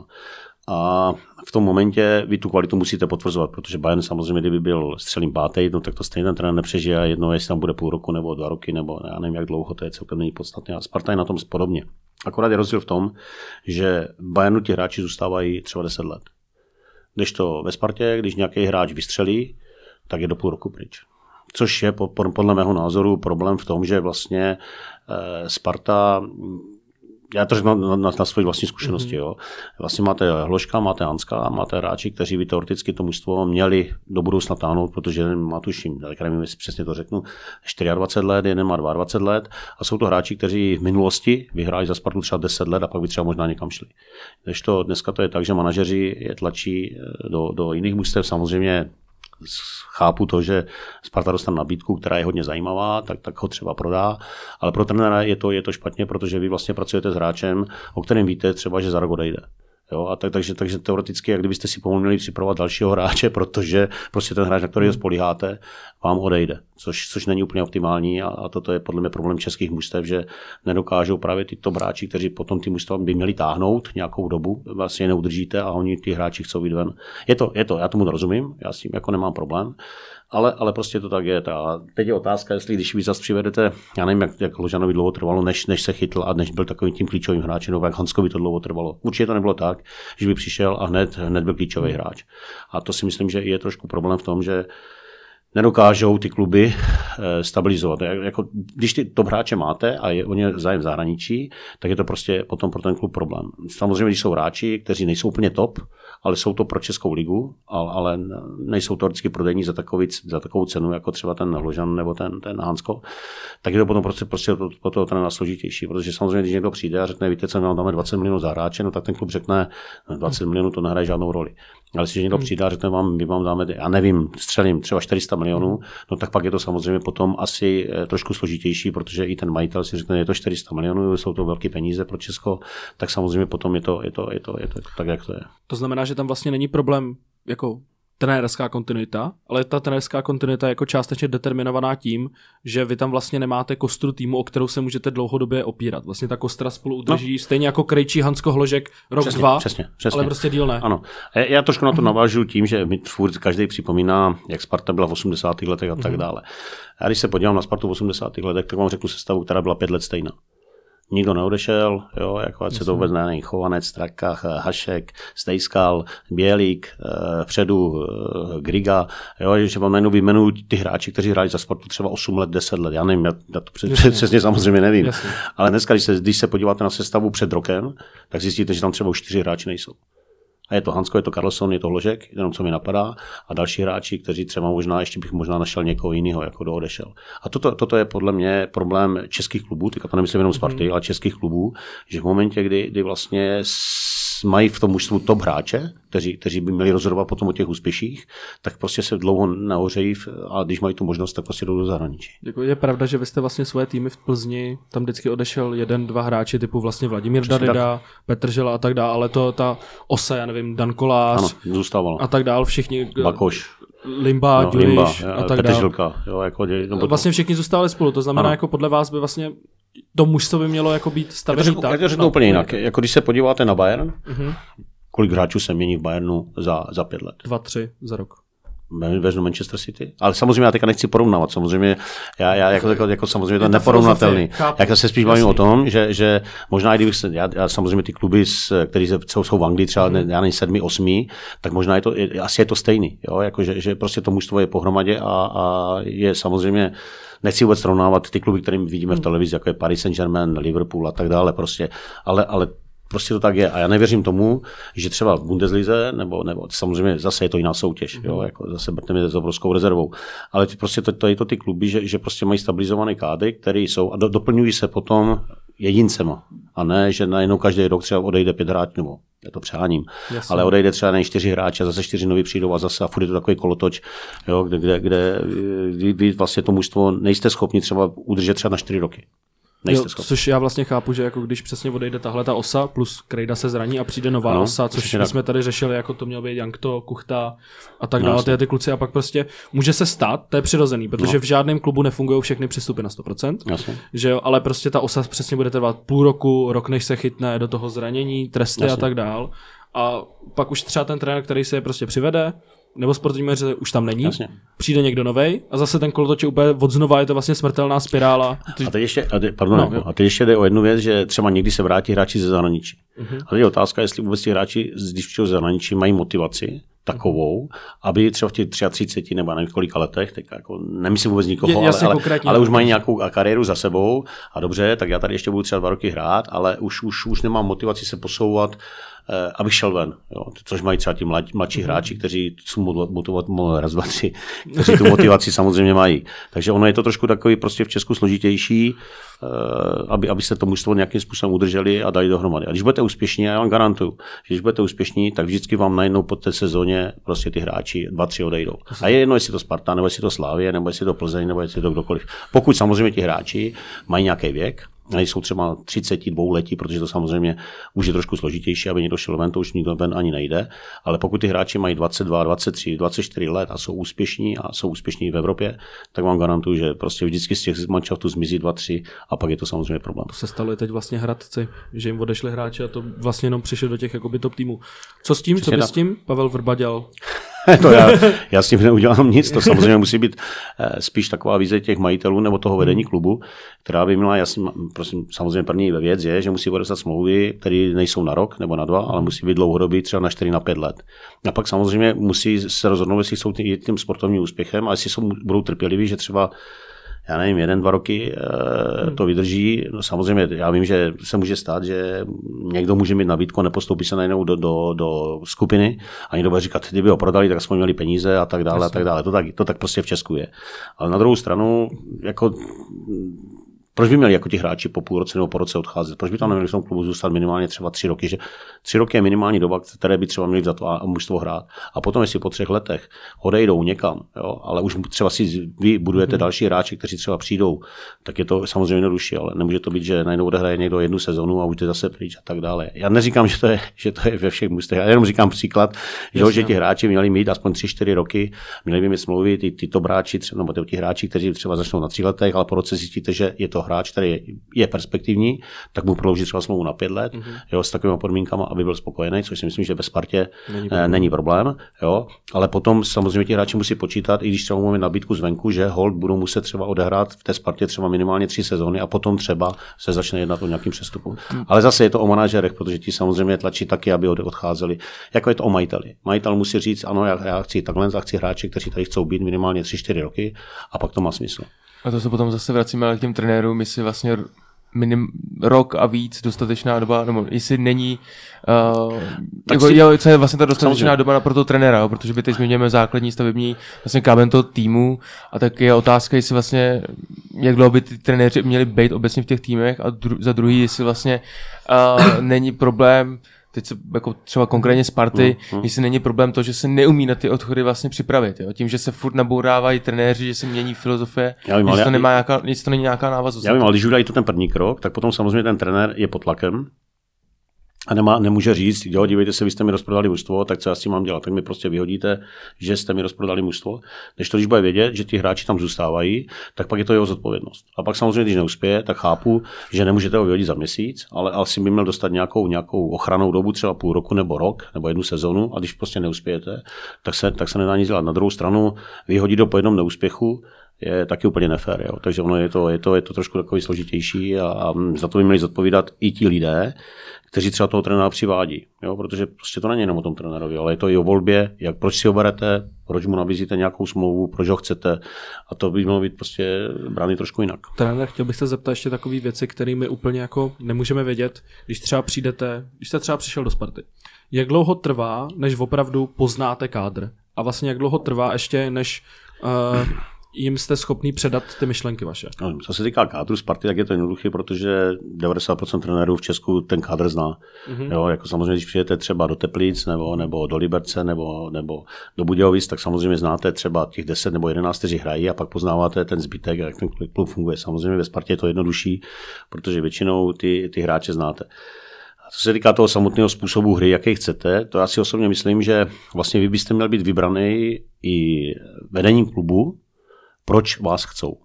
A v tom momentě vy tu kvalitu musíte potvrzovat, protože Bayern samozřejmě, kdyby byl střelím 5, no tak to stejně ten trenér nepřežije a jedno, jestli tam bude půl roku nebo 2 roky, nebo já nevím, jak dlouho, to je celkem není podstatné. A Sparta je na tom podobně. Akorát je rozdíl v tom, že Bayernu ti hráči zůstávají třeba 10 let. Když to ve Spartě, když nějaký hráč vystřelí, tak je do půl roku pryč. Což je podle mého názoru problém v tom, že vlastně Sparta... Já to řeknu na své vlastní zkušenosti. Jo. Vlastně máte Hložka, máte Hanska, máte hráči, kteří by teoreticky to mužstvo měli do budoucna táhnout, protože jeden má tuším, tak nevím, jestli přesně to řeknu, 24 let, jeden má 22 let a jsou to hráči, kteří v minulosti vyhráli za Spartu třeba 10 let a pak by třeba možná někam šli. Takže to dneska to je tak, že manažeři je tlačí do jiných mužstev samozřejmě. Chápu to, že Sparta dostane nabídku, která je hodně zajímavá, tak ho třeba prodá, ale pro trenéra je to špatně, protože vy vlastně pracujete s hráčem, o kterém víte třeba, že za rok odejde. Jo, a takže teoreticky, jak kdybyste si pomalu měli připravovat dalšího hráče, protože prostě ten hráč, na kterého spoléháte, vám odejde, což není úplně optimální a toto je podle mě problém českých mužstev, že nedokážou právě tyto hráči, kteří potom ty mužstva by měli táhnout nějakou dobu, vlastně je neudržíte a oni ty hráči chcou jít ven. Je to, já tomu rozumím, já s tím jako nemám problém, ale prostě to tak je. A teď je otázka, jestli když vy zase přivedete, já nevím, jak Hložanovi dlouho trvalo, než se chytl a než byl takovým tím klíčovým hráčem, nebo jak Hanskovi to dlouho trvalo. Určitě to nebylo tak, že by přišel a hned byl klíčový hráč. A to si myslím, že je trošku problém v tom, že nedokážou ty kluby stabilizovat. Jako, když ty top hráče máte a oni je zájem v zahraničí, tak je to prostě potom pro ten klub problém. Samozřejmě, když jsou hráči, kteří nejsou úplně top, ale jsou to pro českou ligu, ale nejsou teoreticky prodejní za takovou cenu, jako třeba ten Hložan nebo ten Hansko, tak je to potom prostě pro toho trenéra složitější. Protože samozřejmě, když někdo přijde a řekne, víte co, my dáme 20 milionů za hráče, no tak ten klub řekne, 20 milionů to nehraje žádnou roli. Ale když někdo přijde a řekne, my vám dáme, já nevím, střelím třeba 400 milionů, no tak pak je to samozřejmě potom asi trošku složitější, protože i ten majitel si řekne, je to 400 milionů, jsou to velké peníze pro Česko, tak samozřejmě potom je to tak, jak to je. To znamená, že tam vlastně není problém jako trenérská kontinuita, ale ta trenérská kontinuita je jako částečně determinovaná tím, že vy tam vlastně nemáte kostru týmu, o kterou se můžete dlouhodobě opírat. Vlastně ta kostra spolu udrží, stejně jako krejčí Hansko Hložek rok, přesně, dva, přesně. Ale prostě díl ne. Ano. Já trošku na to navážu tím, že mi furt každý připomíná, jak Sparta byla v 80. letech a tak dále. A když se podívám na Spartu v 80. letech, tak vám řeknu sestavu, která byla 5 let stejná. Nikdo neodešel, jo, jako ať se to vůbec není, Chovanec, Trakach, Hašek, Stejskal, Bělík, Předu, Griga, jo, že vám najednou vyjmenuju ty hráči, kteří hráli za Spartu třeba 8 let, 10 let, já nevím, já to přesně samozřejmě nevím, ale dneska, když se podíváte na sestavu před rokem, tak zjistíte, že tam třeba už 4 hráči nejsou. A je to Hansko, je to Karlsson, je to Hložek, jenom co mi napadá, a další hráči, kteří třeba možná, ještě bych možná našel někoho jiného, jako do odešel. A toto je podle mě problém českých klubů, teďka to nemyslím jenom Sparty, ale českých klubů, že v momentě, kdy vlastně mají v tom mužstvu top hráče, kteří by měli rozhodovat potom o těch úspěších, tak prostě se dlouho nahořejí a když mají tu možnost, tak prostě jdou do zahraničí. Je pravda, že vy jste vlastně svoje týmy v Plzni, tam vždycky odešel jeden, dva hráči typu vlastně Vladimír Darida, Petržela a tak dále, ale to ta osa, já nevím, Dan Kolář a tak dále, všichni Bakoš, Limba, Juriš a tak dále. Jako, vlastně všichni zůstali spolu, to znamená, jako podle vás by vlastně to mužstvo by mělo jako být stavěný tak. Já to řeknu úplně jinak. Jako když se podíváte na Bayern, kolik hráčů se mění v Bayernu za 5 let? 2-3 za rok. Vezmu Manchester City. Ale samozřejmě já teďka nechci porovnávat. Samozřejmě já jako samozřejmě to neporovnatelný. Já se spíš bavím o tom, že možná i kdybych se, já samozřejmě ty kluby, které jsou v Anglii třeba nejméně 7, 8, tak možná asi je to stejný. Jo? Jako, že prostě to mužstvo je pohromadě a je samozřejmě. Nechci vůbec srovnávat ty kluby, kterým vidíme v televizi, jako je Paris Saint-Germain, Liverpool a tak dále prostě, ale prostě to tak je. A já nevěřím tomu, že třeba v Bundeslize, nebo samozřejmě zase je to jiná soutěž, jo, jako zase Brtneme s obrovskou rezervou, ale prostě to je to ty kluby, že prostě mají stabilizované kádry, které jsou a doplňují se potom jedincema. A ne, že najednou každý rok třeba odejde 5 hráčů, nebo já to přeháním, ale odejde třeba na 4 hráče a zase 4 noví přijdou a zase a furt je to takový kolotoč, jo, kde vy vlastně to mužstvo nejste schopni třeba udržet třeba na 4 roky. Jo, což já vlastně chápu, že jako když přesně odejde tahle ta osa plus Krejda se zraní a přijde nová osa, což jsme tady řešili, jako to měl být Jankto, Kuchta a tak dále, ty kluci a pak prostě může se stát, to je přirozený, protože v žádném klubu nefungují všechny přestupy na 100%, že jo, ale prostě ta osa přesně bude trvat půl roku, rok než se chytne do toho zranění, tresty a tak dál a pak už třeba ten trenér, který se je prostě přivede, nebo sportovní manažer už tam není, přijde někdo novej a zase ten kolotoč je úplně odznova, je to vlastně smrtelná spirála. A teď ještě jde o jednu věc, že třeba někdy se vrátí hráči ze zahraničí. A teď je otázka, jestli vůbec ti hráči ze zahraničí mají motivaci takovou, aby třeba v těch 33 nebo nevím kolika letech, tak jako nemyslím vůbec nikoho, ale už mají nějakou kariéru za sebou a dobře, tak já tady ještě budu třeba 2 roky hrát, ale už nemám motivaci se posouvat, abych šel ven, jo. Což mají třeba ti mladší hráči, kteří jsou motivovat raz, dva, tři, kteří tu motivaci samozřejmě mají. Takže ono je to trošku takový prostě v Česku složitější, aby se to mužstvo nějakým způsobem udrželi a dali dohromady. A když budete úspěšní, a já vám garantuju, že když budete úspěšní, tak vždycky vám najednou po té sezóně prostě ty hráči 2-3 odejdou. A je jedno, jestli to Sparta, nebo jestli to Slavia, nebo jestli to Plzeň, nebo jestli to kdokoliv. Pokud samozřejmě ti hráči mají nějaký věk, nejsou třeba 32letí, protože to samozřejmě už je trošku složitější, aby někdo šel ven, to už nikdo ven ani nejde, ale pokud ty hráči mají 22, 23, 24 let a jsou úspěšní v Evropě, tak vám garantuju, že prostě vždycky z těch mančaftů zmizí 2-3 a pak je to samozřejmě problém. To se stalo teď vlastně Hradci, že jim odešli hráči a to vlastně jenom přišel do těch jakoby top týmů. Co s tím, přesně co by s tím Pavel Vrba dělal? To já s tím neudělám nic, to samozřejmě musí být spíš taková vize těch majitelů nebo toho vedení klubu, která by měla jasně, prosím, samozřejmě první věc je, že musí podepsat smlouvy, které nejsou na rok nebo na 2, ale musí být dlouhodobý třeba na 4, na 5 let. A pak samozřejmě musí se rozhodnout, jestli jsou tím sportovním úspěchem a jestli budou trpěliví, že třeba já nevím, 1, 2 roky to vydrží. No, samozřejmě já vím, že se může stát, že někdo může mít nabídku, nepostoupí se najednou do skupiny a někdo bude říkat, kdyby ho prodali, tak jsme měli peníze a tak dále. A tak dále. To tak prostě v Česku je. Ale na druhou stranu, jako, proč by měli jako ti hráči po půl roce nebo po roce odcházet? Proč by tam neměli v tom klubu zůstat minimálně třeba 3 roky? Že 3 roky je minimální doba, které by třeba měli za to a mužstvo hrát. A potom, jestli po 3 letech odejdou někam, jo, ale už třeba si vy budujete další hráči, kteří třeba přijdou, tak je to samozřejmě jednodušší, ale nemůže to být, že najednou odehraje někdo 1 sezonu a už je zase pryč a tak dále. Já neříkám, že to je ve všech mužstvech. Já jenom říkám příklad, že ti hráči měli mít aspoň 3-4 roky, měli by mít smlouvy, tyto hráči, nebo ti hráči, kteří třeba začnou na 3 letech, ale po roce zjistíte, že je to hráč, který je perspektivní, tak mu prodloužit třeba smlouvu na 5 let, jo, s takovými podmínkami, aby byl spokojený, což si myslím, že ve Spartě není problém, jo, ale potom samozřejmě ti hráči musí počítat, i když třeba máme nabídku zvenku, že hold budou muset třeba odehrát v té Spartě třeba minimálně 3 sezony a potom třeba se začne jednat o nějakým přestupu. Ale zase je to o manažerech, protože ti samozřejmě tlačí taky, aby odcházeli. Jako je to o majiteli. Majitel musí říct, ano, já chci takhle, já chci hráči, kteří tady chcou být minimálně 3-4 roky a pak to má smysl. A to se potom zase vracíme k těm trenérům, my si vlastně rok a víc dostatečná doba, nebo jestli není, co je vlastně ta dostatečná doba pro toho trenéra, protože my teď změňujeme základní stavební vlastně kámen toho týmu a tak je otázka, jestli vlastně, jak dlouho by ty trenéři měli být obecně v těch týmech a za druhý, jestli vlastně není problém, teď se, jako třeba konkrétně Sparty, jestli není problém to, že se neumí na ty odchody vlastně připravit. Jo? Tím, že se furt nabourávají trenéři, že se mění filozofie, jestli to není nějaká návaznost. Já vím, ale když udělají to ten první krok, tak potom samozřejmě ten trenér je pod tlakem a nemůže říct, jo, dívejte se, vy jste mi rozprodali mužstvo, tak co já s tím mám dělat? Tak mi prostě vyhodíte, že jste mi rozprodali mužstvo. Než to, když bude vědět, že ti hráči tam zůstávají, tak pak je to jeho zodpovědnost. A pak samozřejmě, když neuspěje, tak chápu, že nemůžete ho vyhodit za měsíc, ale asi by měl dostat nějakou ochrannou dobu, třeba půl roku nebo rok, nebo jednu sezonu, a když prostě neuspějete, tak se nedá nic dělat. Na druhou stranu vyhodit ho po jednom neúspěchu je taky úplně nefér, jo. Takže ono je to trošku takový složitější a za to by měli zodpovídat i ti lidé, kteří třeba toho trenéra přivádí, jo, protože prostě to není jenom o tom trenérovi, ale je to i o volbě, jak proč si ho berete, proč mu nabízíte nějakou smlouvu, proč ho chcete, a to by mělo být prostě brány trošku jinak. Trenér, chtěl bych se zeptat ještě takové věci, které my úplně jako nemůžeme vědět, když jste třeba přišel do Sparty. Jak dlouho trvá, než opravdu poznáte kádr? A vlastně jak dlouho trvá ještě, než jim jste schopný předat ty myšlenky vaše? No, co se týká kádru Sparty, tak je to jednoduché, protože 90% trenérů v Česku ten kádr zná. Mm-hmm. Jo, jako samozřejmě, když přijete třeba do Teplic nebo do Liberce nebo do Budějovic, tak samozřejmě znáte třeba těch 10 nebo 11, kteří hrají, a pak poznáváte ten zbytek, jak ten klub funguje. Samozřejmě ve Spartě je to jednodušší, protože většinou ty hráče znáte. A co se týká toho samotného způsobu hry, jaký chcete, to já si osobně myslím, že vlastně vy byste měl být vybraný i vedením klubu, proč vás chcou.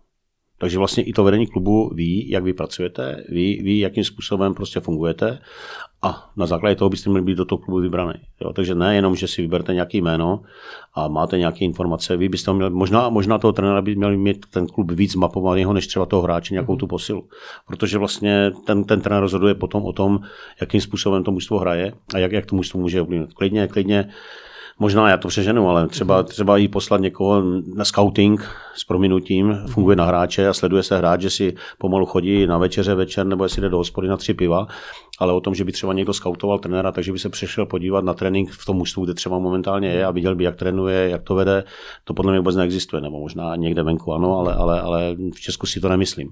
Takže vlastně i to vedení klubu ví, jak vy pracujete, ví jakým způsobem prostě fungujete, a na základě toho byste měli být do toho klubu vybraný. Jo, takže ne jenom, že si vyberte nějaké jméno a máte nějaké informace, vy byste měli, možná toho trenéra by měl mít ten klub víc mapovaného, než třeba toho hráče, nějakou tu posilu. Protože vlastně ten trenér rozhoduje potom o tom, jakým způsobem to mužstvo hraje a jak to mužstvo může ovlivnit. Klidně, možná já to přeženu, ale třeba jí poslat někoho na scouting s prominutím, funguje na hráče a sleduje se hráč, že si pomalu chodí na večeře večer, nebo jestli jde do hospody na 3 piva, ale o tom, že by třeba někdo skautoval trenéra, takže by se přešel podívat na trénink v tom mužstvu, kde třeba momentálně je, a viděl by, jak trénuje, jak to vede, to podle mě vůbec neexistuje, nebo možná někde venku ano, ale v Česku si to nemyslím.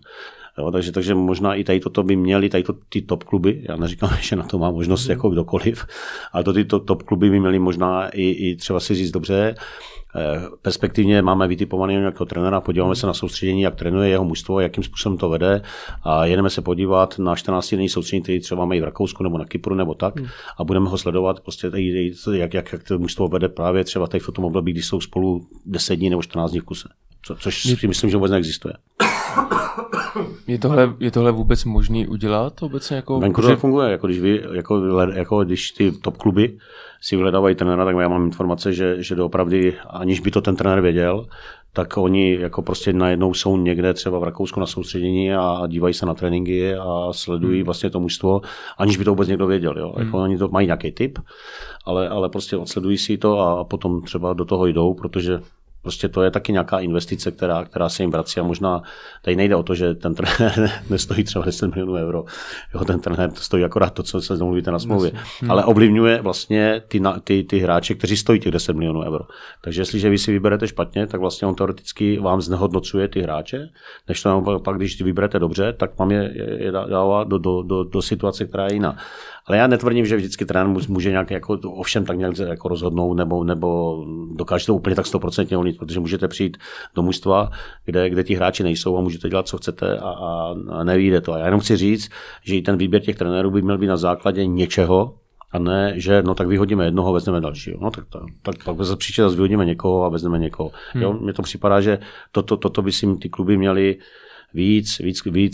Jo, takže možná i tady toto by měli, ty top kluby, já neříkám, že na to má možnost jako kdokoliv, ale to ty top kluby by měli možná i třeba si říct dobře, perspektivně máme vytipovaný nějakého trenéra, podíváme se na soustředění, jak trénuje jeho mužstvo, jakým způsobem to vede, a jedeme se podívat na 14denní soustředění, které třeba mají v Rakousku nebo na Kypru nebo tak, a budeme ho sledovat prostě jak to mužstvo vede právě třeba tady v tom období, když jsou spolu 10 dní nebo 14 dní v kuse, což si myslím, že vůbec neexistuje. Je tohle vůbec možný udělat obecně? Jako venku to funguje, když ty top kluby si vyhledávají trenéra, tak já mám informace, že doopravdy, aniž by to ten trenér věděl, tak oni jako prostě najednou jsou někde třeba v Rakousku na soustředění a dívají se na tréninky a sledují vlastně to mužstvo, aniž by to vůbec někdo věděl. Jo? Jako oni to mají nějaký tip, ale prostě odsledují si to a potom třeba do toho jdou, protože prostě to je taky nějaká investice, která se jim vrací, a možná tady nejde o to, že ten trenér nestojí třeba 10 milionů euro. Jo, ten trenér stojí akorát to, co se domluvíte na smlouvě. Ale ovlivňuje vlastně ty hráče, kteří stojí těch 10 milionů euro. Takže jestliže vy si vyberete špatně, tak vlastně on teoreticky vám znehodnocuje ty hráče, než to pak, když vyberete dobře, tak vám je dává do situace, která je jiná. Ale já netvrdím, že vždycky trenér může nějak jako ovšem tak nějak jako rozhodnout nebo dokáže to úplně tak 100% ovlivnit, protože můžete přijít do mužstva, kde ti hráči nejsou, a můžete dělat, co chcete, a nevyjde to. A já jenom chci říct, že i ten výběr těch trenérů by měl být na základě něčeho, a ne, že no tak vyhodíme jednoho, vezmeme dalšího. No tak pak zase příště zase vyhodíme někoho a vezmeme někoho. Jo, mně to připadá, že toto by si ty kluby měly víc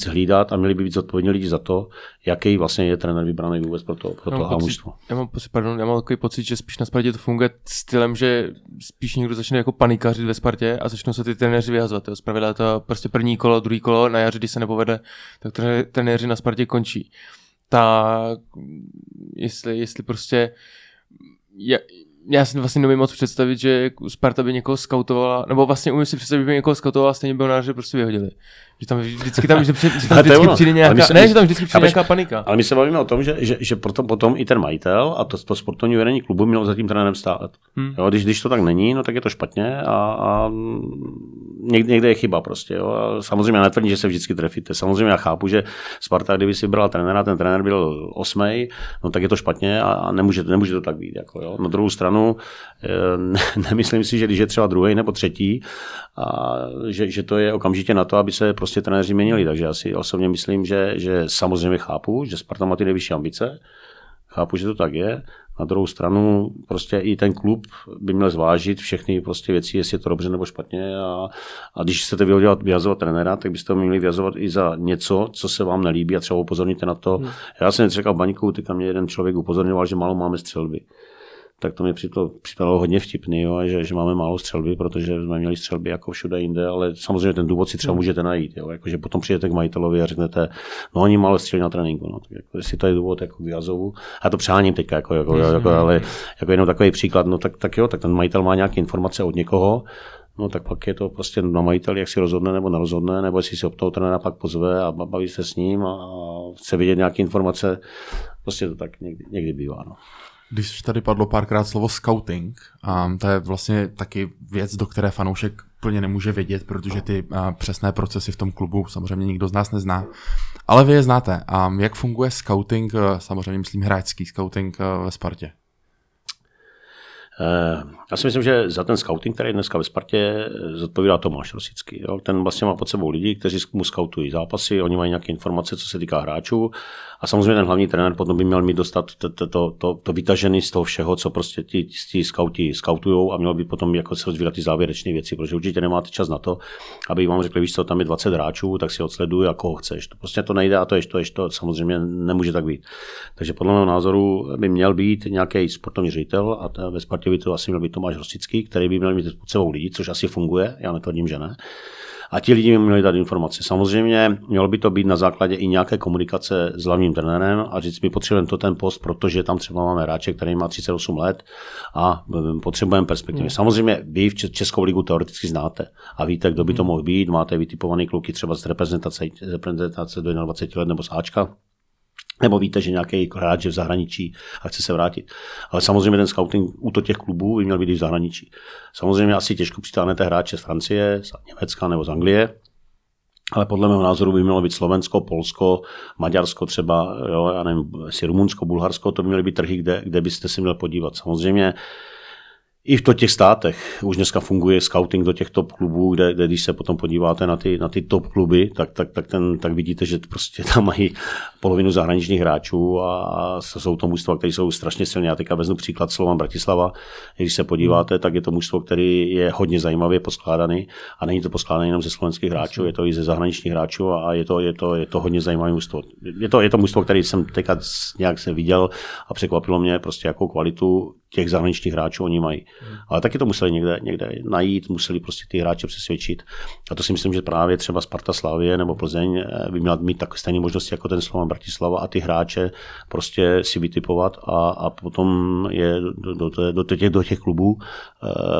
hlídat a měli by být zodpovědní lidi za to, jaký vlastně je trenér vybraný vůbec pro to mužstvo. Já mám takový pocit, že spíš na Spartě to funguje stylem, že spíš někdo začne jako panikařit ve Spartě a začnou se ty trenéři vyhazovat. Zpravidla to prostě první kolo, druhý kolo, na jaře, když se nepovede, tak trenéři na Spartě končí. Tak jestli prostě... Já si vlastně nemůžu moc představit, že Sparta by někoho skautovala, nebo vlastně umím si představit, že by někoho skautovala a stejně by ho prostě vyhodili. Že tam vždycky přijde nějaká, ne, že tam vždycky přijde nějaká panika. Ale my se bavíme o tom, že potom i ten majitel a to sportovní vedení klubu mělo za tím trenérem stát. Jo, když to tak není, no tak je to špatně a někde je chyba prostě. Jo. A samozřejmě já netvrdím, že se vždycky trefíte. Samozřejmě já chápu, že Sparta, kdyby si vybrala trenéra, ten trenér byl 8, no tak je to špatně a nemůže to tak být. Jako, jo. Na druhou stranu nemyslím si, že když je třeba 2. nebo 3. a že to je okamžitě na to, aby se prostě trenéři měnili, takže já si osobně myslím, že samozřejmě chápu, že Sparta má ty nejvyšší ambice, chápu, že to tak je, na druhou stranu prostě i ten klub by měl zvážit všechny prostě věci, jestli je to dobře nebo špatně a když chcete vyhazovat trenéra, tak byste ho měli vyhazovat i za něco, co se vám nelíbí a třeba upozorníte na to. Já jsem neřekl v Baníku, teďka mě jeden člověk upozorňoval, že málo máme střelby. Tak to mi připadalo hodně vtipný, jo, že máme málo střelby, protože jsme měli střelby jako všude jinde, ale samozřejmě ten důvod si třeba můžete najít. Jo, jakože potom přijdete k majitelovi a řeknete, no oni málo střelili na tréninku. No, tak jako, jestli to je důvod jako výjazovu, a to přáním teďka, ale jako jenom takový příklad, no tak jo, tak ten majitel má nějaké informace od někoho, no tak pak je to prostě na majiteli, jak si rozhodne nebo nerozhodne, nebo jestli si od toho trenéra pak pozve a baví se s ním a chce vidět nějaké informace, prostě to tak někdy bývá. No. Když tady padlo párkrát slovo scouting, to je vlastně taky věc, do které fanoušek plně nemůže vědět, protože ty přesné procesy v tom klubu samozřejmě nikdo z nás nezná. Ale vy je znáte. Jak funguje scouting, samozřejmě myslím hráčský scouting ve Spartě? Já si myslím, že za ten scouting, který dneska ve Spartě zodpovídá Tomáš Rosický. Jo? Ten vlastně má pod sebou lidi, kteří mu skautují zápasy, oni mají nějaké informace, co se týká hráčů a samozřejmě ten hlavní trenér potom by měl mít dostat to vytažený z toho všeho, co prostě ti skauti skautujou a měl by potom jako se rozvírat ty závěrečné věci, protože určitě nemáte čas na to, aby vám řekli, víš co, tam je 20 hráčů, tak si odsleduj a koho chceš. To prostě to nejde a to samozřejmě nemůže tak být. Takže podle mého názoru by měl být nějaký sportovní ředitel a ve Spartě by to asi měl být Tomáš Rostický, který by měl mít pod sebou lidí, což asi funguje, já netvrdím, že ne. A ti lidi by měli dát informace. Samozřejmě mělo by to být na základě i nějaké komunikace s hlavním trenérem a říct, my potřebujeme to ten post, protože tam třeba máme hráče, který má 38 let a potřebujeme perspektivy. Samozřejmě vy v Českou ligu teoreticky znáte a víte, kdo by to mohl být, máte vytipovaný kluky třeba z reprezentace do 21 let nebo z Ačka. Nebo víte, že nějaký hráč je v zahraničí a chce se vrátit. Ale samozřejmě ten scouting u těch klubů by měl být i v zahraničí. Samozřejmě asi těžko přitáhnete hráče z Francie, z Německa nebo z Anglie, ale podle mého názoru by mělo být Slovensko, Polsko, Maďarsko třeba, jo, já nevím, si Rumunsko, Bulharsko, to by měly být trhy, kde byste si měl podívat. Samozřejmě i v těch státech už dneska funguje scouting do těch top klubů, kde když se potom podíváte na ty top kluby, tak vidíte, že prostě tam mají polovinu zahraničních hráčů a jsou to mužstva, které jsou strašně silné. Já teďka vezmu příklad Slovan Bratislava. Když se podíváte, tak je to mužstvo, který je hodně zajímavě poskládaný a není to poskládané jenom ze slovenských hráčů, je to i ze zahraničních hráčů a je to hodně zajímavé mužstvo. Je to mužstvo, který jsem teďka nějak se viděl a překvapilo mě prostě jakou kvalitu těch zahraničních hráčů oni mají. Ale taky to museli někde najít, museli prostě ty hráče přesvědčit. A to si myslím, že právě třeba Sparta, Slavie nebo Plzeň by měla mít tak stejné možnosti jako ten Slovan Bratislava a ty hráče prostě si vytipovat a potom je do těch klubů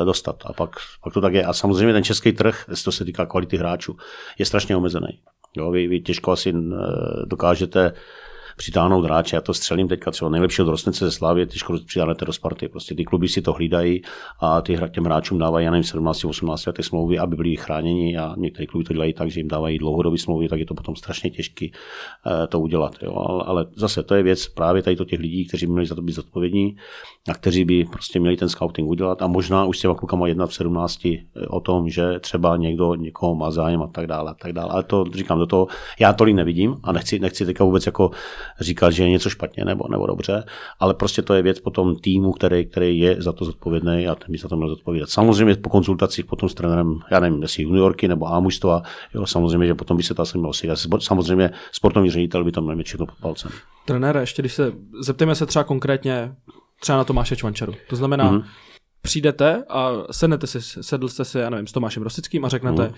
dostat. A pak to tak je. A samozřejmě ten český trh, co se týká kvality hráčů, je strašně omezený. Jo, vy těžko asi dokážete přitáhnout hráče, já to střelím teďka třeba nejlepšího dorostence ze Slavie, těžko přitáhnete do Sparty. Prostě ty kluby si to hlídají a těm hráčům dávají, já nevím, 17-18 letech smlouvy, aby byli chráněni a některé kluby to dělají tak, že jim dávají dlouhodobé smlouvy, tak je to potom strašně těžké to udělat. Jo. Ale zase to je věc právě tady těch lidí, kteří by měli za to být zodpovědní a kteří by prostě měli ten scouting udělat a možná už s těma klukama jednat v 17 o tom, že třeba někoho má zájem a tak dále, ale to říkám do toho, já tolik nevidím a nechci teďka vůbec jako říkat, že je něco špatně nebo dobře, ale prostě to je věc potom týmu, který je za to zodpovědný a ten by za to měl zodpovídat. Samozřejmě po konzultacích potom s trenérem, já nevím, jestli juniorky nebo A-mužstva, jo, samozřejmě, že potom by se to asi mělo sedět. Samozřejmě sportovní ředitel by tam měl mít všechno pod palcem. Trenére, ještě když se zeptejme se třeba konkrétně třeba na Tomáše Čvančaru. To znamená, přijdete a sedl jste si, já nevím, s Tomášem Rosickým a řeknete,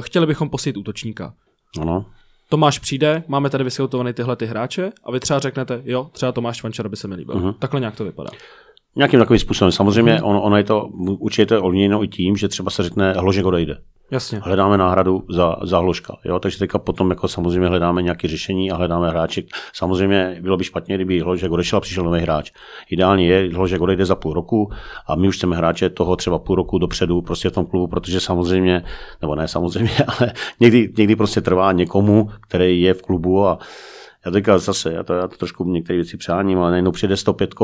chtěli bychom posílit útočníka. Ano. Tomáš přijde, máme tady vyskoutovaný tyhle ty hráče a vy třeba řeknete, jo, třeba Tomáš Čvančar by se mi líbil. Takhle nějak to vypadá. Nějakým takovým způsobem. Samozřejmě ono je to určitě ovlivněno i tím, že třeba se řekne, Hložek odejde. Jasně. Hledáme náhradu za Hložka. Jo? Takže teďka potom jako samozřejmě hledáme nějaké řešení a hledáme hráček. Samozřejmě bylo by špatně, kdyby Hložek odešel a přišel nový hráč. Ideálně je, Hložek odejde za půl roku a my už chceme hráče toho třeba půl roku dopředu prostě v tom klubu, protože samozřejmě, nebo ne samozřejmě, ale někdy prostě trvá někomu, který je v klubu a já teďka zase, já to trošku některé věci přáním, ale najednou přijede 105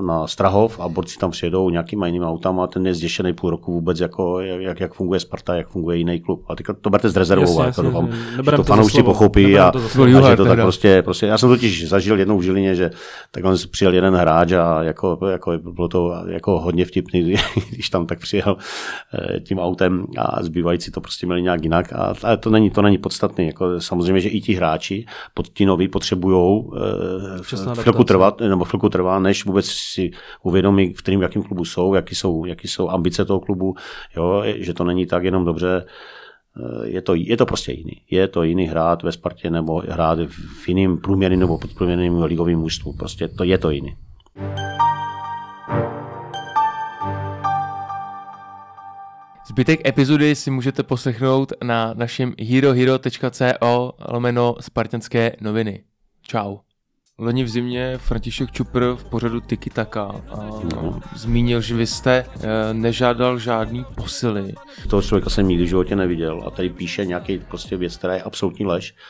na Strahov a borci tam přijedou nějakýma jinýma autama a ten je zděšený půl roku vůbec, jako, jak funguje Sparta, jak funguje jiný klub. A teďka to berte s rezervou, jako doufám, že to fanoušci pochopí a že to tak prostě. Já jsem totiž zažil jednou v Žilině, že takhle přijel jeden hráč a jako bylo to jako hodně vtipný, když tam tak přijel tím autem a zbývající to prostě měli nějak jinak. Ale to není podstatný. Jako, samozřejmě, že i ti hráči ti noví potřebují chvilku trvá, než vůbec si uvědomí, v kterým jakým klubu jsou, jaký jsou ambice toho klubu, jo, že to není tak jenom dobře. Je to prostě jiný. Je to jiný hrát ve Spartě nebo hrát v jiným průměrným nebo podprůměrným ligovým mužstvu. Prostě je to jiný. Zbytek epizody si můžete poslechnout na našem herohero.co/spartanské noviny. Čau. Loni v zimě František Čupr v pořadu Tiki Taka zmínil, že vy jste nežádal žádný posily. Toho člověka jsem nikdy v životě neviděl a tady píše nějaký prostě věc, která je absolutní lež.